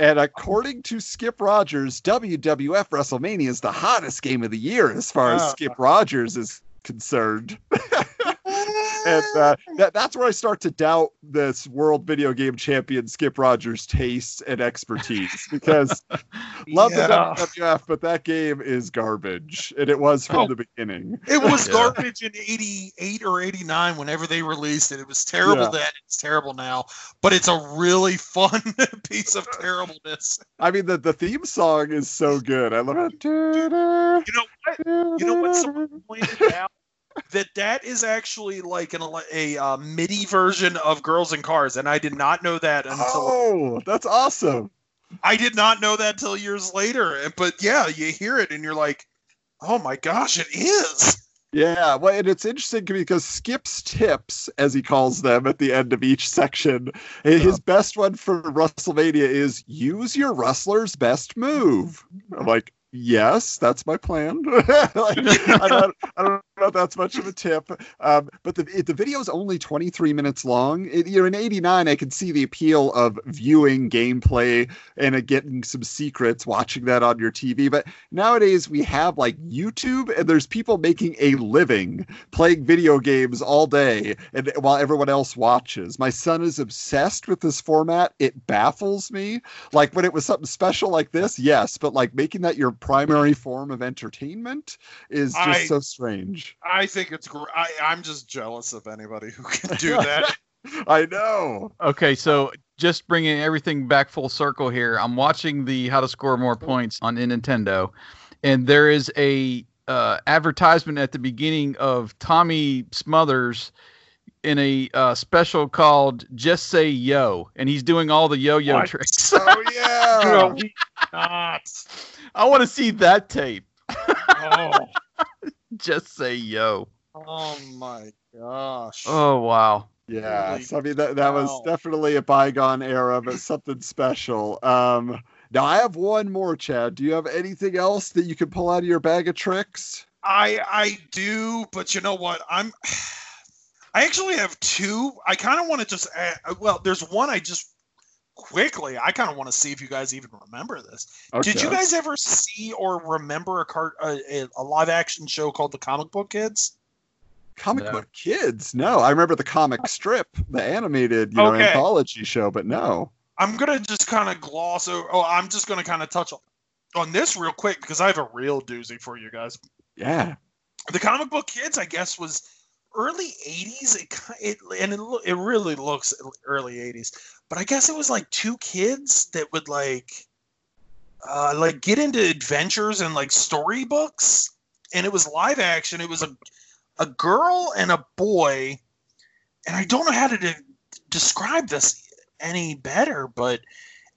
And according to Skip Rogers, WWF WrestleMania is the hottest game of the year as far as Skip Rogers is concerned. And that's where I start to doubt this world video game champion Skip Rogers' tastes and expertise, because the WWF, but that game is garbage, and it was from the beginning. It was garbage in 88 or 89 whenever they released it. It was terrible then, it's terrible now, but it's a really fun piece of terribleness. I mean, the theme song is so good. I love it. You know what someone pointed out? That is actually like a MIDI version of Girls and Cars, and I did not know that until. Oh, that's awesome! I did not know that till years later, but yeah, you hear it and you're like, "Oh my gosh, it is!" Yeah, well, and it's interesting because Skip's tips, as he calls them, at the end of each section, his best one for WrestleMania is use your wrestler's best move. I'm like, yes, that's my plan. Like, I don't know if that's much of a tip, but the video is only 23 minutes long. In 89, I could see the appeal of viewing gameplay and getting some secrets, watching that on your TV. But nowadays, we have like YouTube, and there's people making a living playing video games all day, and while everyone else watches. My son is obsessed with this format. It baffles me. Like when it was something special like this, yes, but like making that your primary form of entertainment is just so strange. I think it's great. I'm just jealous of anybody who can do that. I know. Okay, so just bringing everything back full circle here, I'm watching the How to Score More Points on Nintendo, and there is a advertisement at the beginning of Tommy Smothers in a special called Just Say Yo, and he's doing all the yo-yo tricks. Oh, yeah. Not. I want to see that tape. Oh. Just Say Yo. Oh, my gosh. Oh, wow. Yeah. Holy I mean, that was definitely a bygone era, but something special. Now, I have one more, Chad. Do you have anything else that you can pull out of your bag of tricks? I do, but you know what? I actually have two. I kind of want to just add, well, there's one quickly, I kind of want to see if you guys even remember this. Okay. Did you guys ever see or remember a live action show called The Comic Book Kids? Book Kids? No, I remember the comic strip, the animated anthology show, but no. I'm going to just kind of gloss over. Oh, I'm just going to kind of touch on this real quick because I have a real doozy for you guys. Yeah. The Comic Book Kids, I guess, was early 80s, it really looks early 80s, but I guess it was like two kids that would like get into adventures and like storybooks, and it was live action. It was a girl and a boy, and I don't know how to describe this any better, but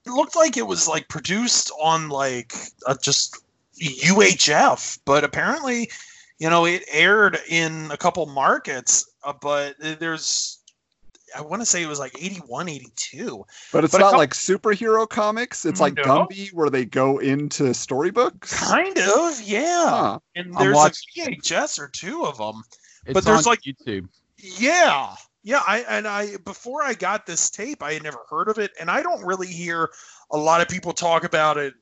it looked like it was like produced on like just UHF, but apparently, you know, it aired in a couple markets, but I want to say it was like 81, 82. But it's not like superhero comics. It's like Gumby where they go into storybooks. Kind of, yeah. Huh. And there's a VHS or two of them. It's but there's on like YouTube. Yeah. Yeah. I before I got this tape, I had never heard of it. And I don't really hear a lot of people talk about it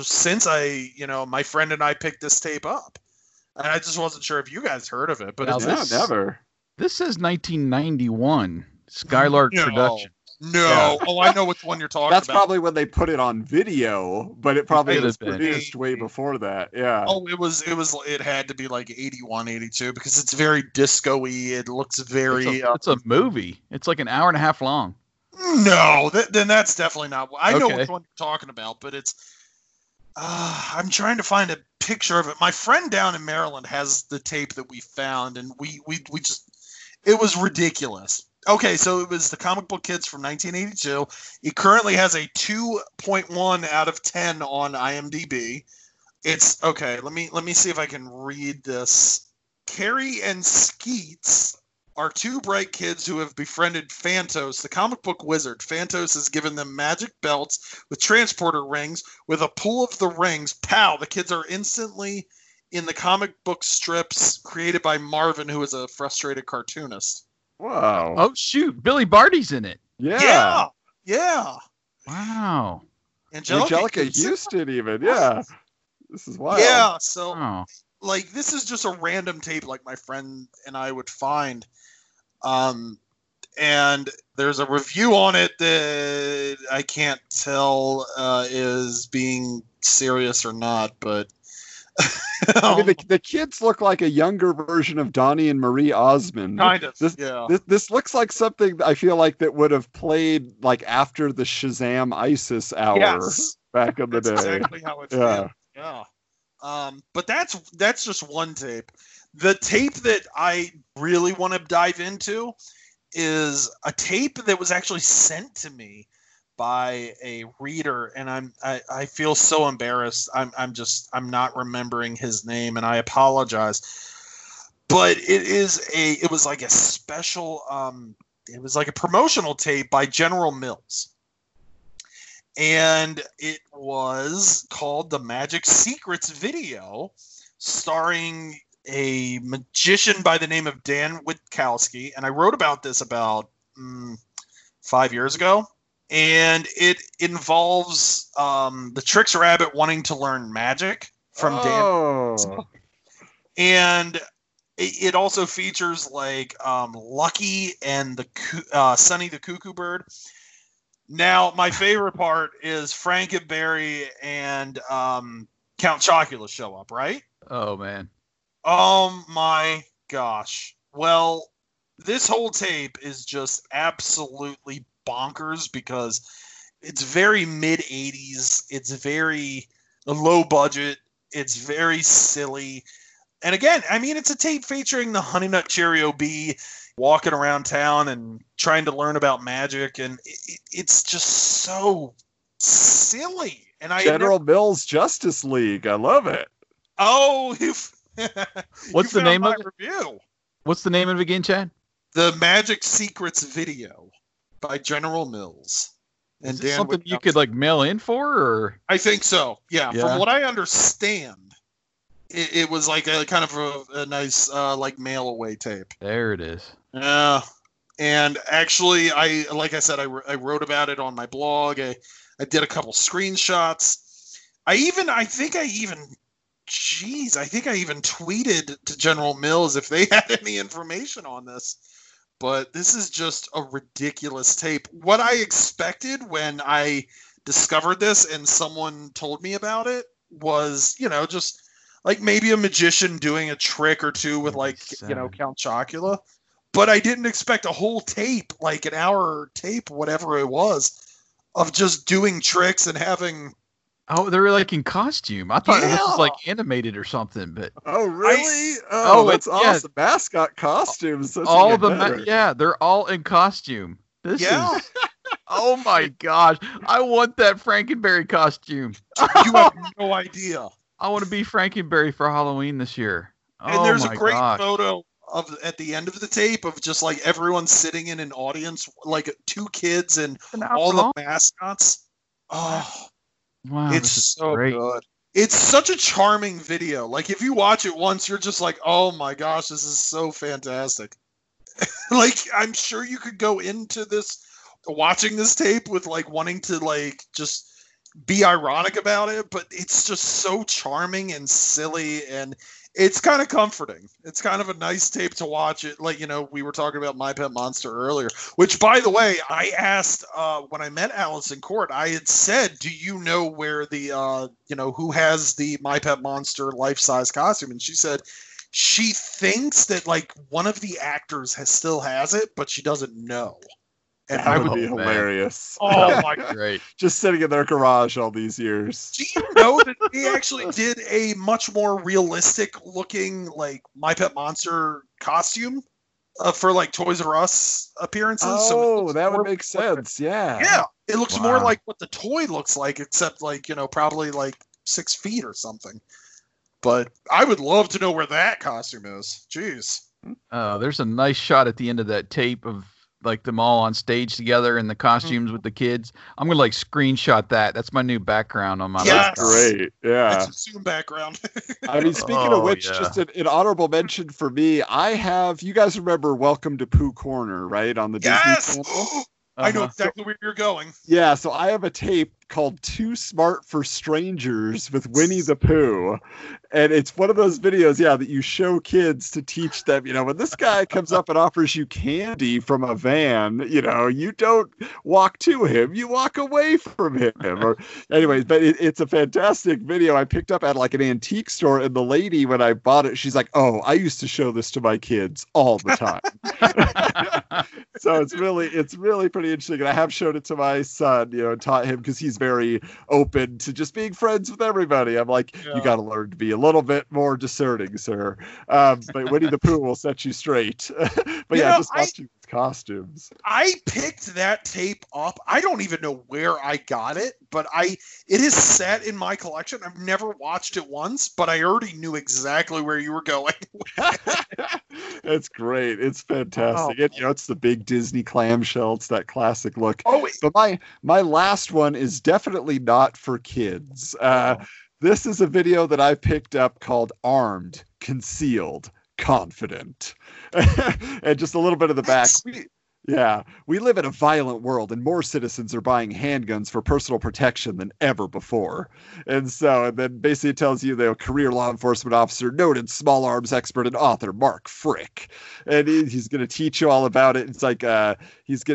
since my friend and I picked this tape up. And I just wasn't sure if you guys heard of it, but never. This is 1991 Skylark Productions. No, yeah. Oh, I know which one you're talking about. That's probably when they put it on video, but it probably was produced way before that. Yeah. Oh, it had to be like 81, 82 because it's very disco-y. It looks very. It's a movie. It's like an hour and a half long. No, then that's definitely not. I know which one you're talking about, but it's. I'm trying to find a picture of it. My friend down in Maryland has the tape that we found, and we just, it was ridiculous. Okay, so it was The Comic Book Kids from 1982. It currently has a 2.1 out of 10 on IMDb. It's okay. Let me see if I can read this. Carrie and Skeets are two bright kids who have befriended Phantos, the comic book wizard. Phantos has given them magic belts with transporter rings. With a pull of the rings, pow, the kids are instantly in the comic book strips created by Marvin, who is a frustrated cartoonist. Wow. Oh, shoot. Billy Barty's in it. Yeah. Yeah. Wow. Angelica Houston even. Yeah. This is wild. Yeah. So like, this is just a random tape like my friend and I would find. And there's a review on it that I can't tell is being serious or not, but I mean, the kids look like a younger version of Donnie and Marie Osmond. Kind of, yeah. This looks like something I feel like that would have played like after the Shazam ISIS hour back in the day. Exactly how it feels. Yeah. But that's just one tape. The tape that I really want to dive into is a tape that was actually sent to me by a reader, and I feel so embarrassed. I'm not remembering his name, and I apologize. But it was like a special it was like a promotional tape by General Mills. And it was called The Magic Secrets Video, starring a magician by the name of Dan Witkowski. And I wrote about this about 5 years ago. And it involves the Tricks Rabbit wanting to learn magic from Dan. And it also features like Lucky and the Sonny the Cuckoo Bird. Now, my favorite part is Frank and Barry and Count Chocula show up, right? Oh, man. Oh, my gosh. Well, this whole tape is just absolutely bonkers because it's very mid-80s. It's very low budget. It's very silly. And again, I mean, it's a tape featuring the Honey Nut Cheerio Bee walking around town and trying to learn about magic. And it's just so silly. And General Mills Justice League. I love it. Oh, what's the name of it? Review. What's the name of it again, Chad? The Magic Secrets Video by General Mills. And Dan, something Witkowski. You could like mail in for, or I think so. Yeah. From what I understand, it was like a kind of a nice like mail away tape. There it is. Yeah. And actually, I wrote about it on my blog. I did a couple screenshots. I think I even tweeted to General Mills if they had any information on this, but this is just a ridiculous tape. What I expected when I discovered this and someone told me about it was, just like maybe a magician doing a trick or two with Count Chocula, but I didn't expect a whole tape, like an hour tape, whatever it was, of just doing tricks and having... Oh, they're like in costume. I thought it was like animated or something, but oh, really? That's awesome! Yeah. Mascot costumes. They're all in costume. This is oh my gosh! I want that Frankenberry costume. You have no idea. I want to be Frankenberry for Halloween this year. And there's a great photo of at the end of the tape of just like everyone sitting in an audience, like two kids and all the mascots. Oh. Wow, it's so good. It's such a charming video. Like, if you watch it once, you're just like, oh my gosh, this is so fantastic. Like, I'm sure you could go into this, watching this tape with like wanting to like just be ironic about it, but it's just so charming and silly, and it's kind of comforting. It's kind of a nice tape to watch it. Like, we were talking about My Pet Monster earlier, which, by the way, I asked when I met Allison Court, I had said, do you know where the, who has the My Pet Monster life-size costume? And she said she thinks that, like, one of the actors still has it, but she doesn't know. And that would be hilarious. Oh, my God. Just sitting in their garage all these years. Do you know that they actually did a much more realistic looking, like, My Pet Monster costume for, like, Toys R Us appearances? Oh, so that would make sense. Yeah. Yeah. It looks more like what the toy looks like, except, like, probably, like, 6 feet or something. But I would love to know where that costume is. Jeez. There's a nice shot at the end of that tape of like them all on stage together in the costumes with the kids. I'm going to like screenshot that. That's my new background on my life. That's great. Yeah. That's a Zoom background. I mean, speaking of which, just an honorable mention for me, I have, you guys remember Welcome to Pooh Corner, right? On the Disney Channel. I know exactly where you're going. Yeah. So I have a tape called Too Smart for Strangers with Winnie the Pooh. And it's one of those videos, yeah, that you show kids to teach them, you know, when this guy comes up and offers you candy from a van, you know, you don't walk to him, you walk away from him. Or anyways, but it's a fantastic video. I picked up at like an antique store, and the lady, when I bought it, she's like, oh, I used to show this to my kids all the time. So it's really pretty interesting. And I have showed it to my son, you know, and taught him, because he's very open to just being friends with everybody. I'm like, yeah, you got to learn to be a little bit more discerning, sir. But Winnie the Pooh will set you straight. But you know, just watching his costumes. I picked that tape up. I don't even know where I got it, but it is set in my collection. I've never watched it once, but I already knew exactly where you were going. It's great. It's fantastic. Oh, and, you know, it's the big Disney clamshell. It's that classic look. Oh, but my last one is definitely not for kids. This is a video that I picked up called Armed, Concealed, Confident. And just a little bit of the back. Yeah, we live in a violent world, and more citizens are buying handguns for personal protection than ever before. And so, and then basically it tells you the career law enforcement officer, noted small arms expert and author, Mark Frick. And he's going to teach you all about it. It's like,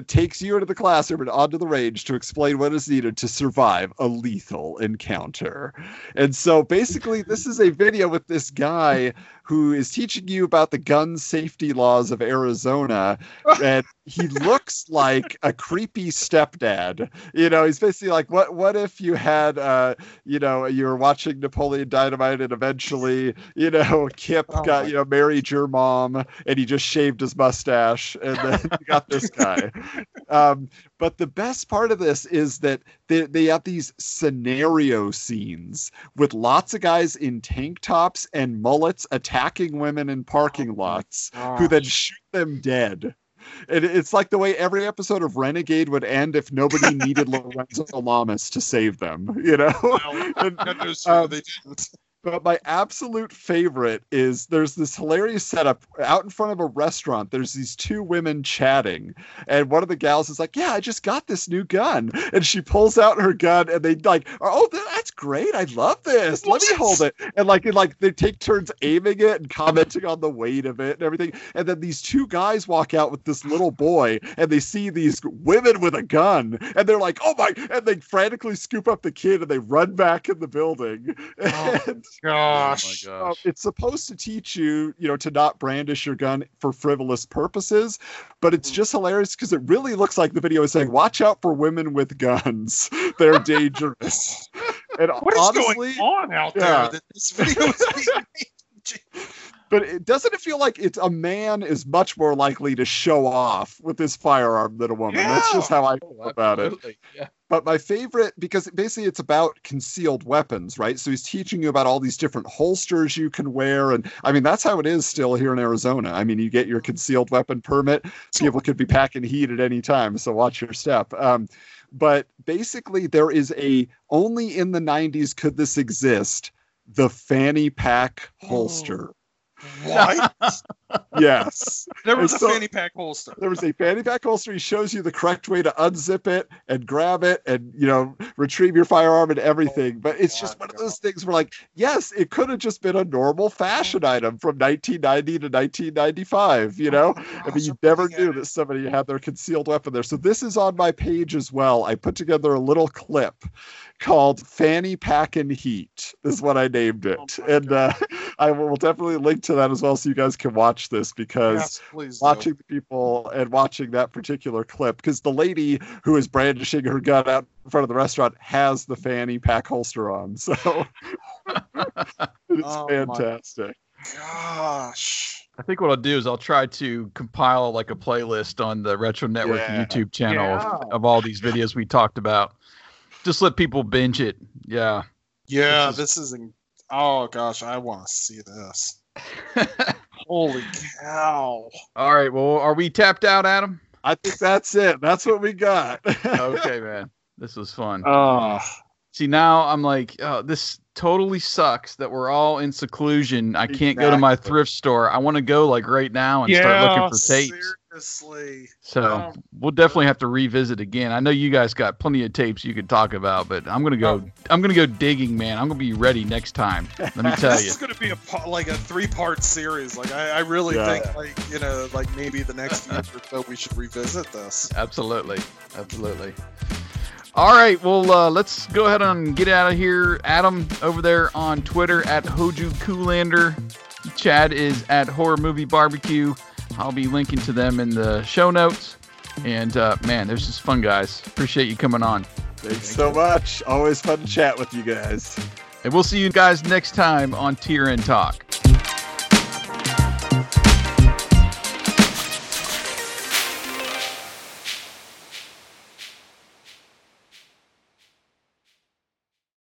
takes you into the classroom and onto the range to explain what is needed to survive a lethal encounter. And so basically this is a video with this guy who is teaching you about the gun safety laws of Arizona. And he looks like a creepy stepdad. You know, he's basically like, what if you had, you know, you were watching Napoleon Dynamite and eventually, you know, Kip got, you know, married your mom, and he just shaved his mustache, and then you got this guy. But the best part of this is that they have these scenario scenes with lots of guys in tank tops and mullets attacking women in parking lots, who then shoot them dead. And it's like the way every episode of Renegade would end if nobody needed Lorenzo Lamas to save them, you know? Well, and, they didn't. But my absolute favorite is there's this hilarious setup out in front of a restaurant. There's these two women chatting, and one of the gals is like, yeah, I just got this new gun. And she pulls out her gun, and they like, oh, that's great. I love this. Let me hold it. And like they take turns aiming it and commenting on the weight of it and everything. And then these two guys walk out with this little boy, and they see these women with a gun, and they're like, oh my, and they frantically scoop up the kid and they run back in the building. Oh. And gosh. Oh my gosh. It's supposed to teach you, you know, to not brandish your gun for frivolous purposes, but it's just hilarious because it really looks like the video is saying, watch out for women with guns. They're dangerous. And what honestly, is going on out there that this video is being made? But doesn't it feel like it's a man is much more likely to show off with his firearm than a woman? Yeah. That's just how I feel about it. Yeah. But my favorite, because basically it's about concealed weapons, right? So he's teaching you about all these different holsters you can wear. And I mean, that's how it is still here in Arizona. I mean, you get your concealed weapon permit. People could be packing heat at any time. So watch your step. But basically there is only in the 90s could this exist, the fanny pack holster. What? Yes. There was a fanny pack holster. There was a fanny pack holster. He shows you the correct way to unzip it and grab it and, you know, retrieve your firearm and everything. Oh, but it's just one of those things where, like, yes, it could have just been a normal fashion item from 1990 to 1995, you know? I mean, you never knew that somebody had their concealed weapon there. So this is on my page as well. I put together a little clip called Fanny Pack and Heat is what I named it. I will definitely link to that as well so you guys can watch this, because the people and watching that particular clip, because the lady who is brandishing her gun out in front of the restaurant has the fanny pack holster on. So it's fantastic. Gosh. I think what I'll do is I'll try to compile like a playlist on the Retro Network YouTube channel of all these videos we talked about. Just let people binge it. Yeah. Yeah, oh gosh, I want to see this. Holy cow. All right, well, are we tapped out, Adam? I think that's it. That's what we got. Okay, man. This was fun. See, now I'm like, this totally sucks that we're all in seclusion. I can't go to my thrift store. I want to go like right now and start looking for tapes. Honestly. So we'll definitely have to revisit again. I know you guys got plenty of tapes you could talk about, but I'm gonna go digging, man. I'm gonna be ready next time. Let me tell you. This is gonna be a 3-part series. Like I really think maybe the next year or so we should revisit this. Absolutely, absolutely. All right, well, let's go ahead and get out of here. Adam over there on Twitter at Hoju Coolander. Chad is at Horror Movie Barbecue. I'll be linking to them in the show notes. And, man, this is fun, guys. Appreciate you coming on. Thanks so much. Always fun to chat with you guys. And we'll see you guys next time on TRN Talk.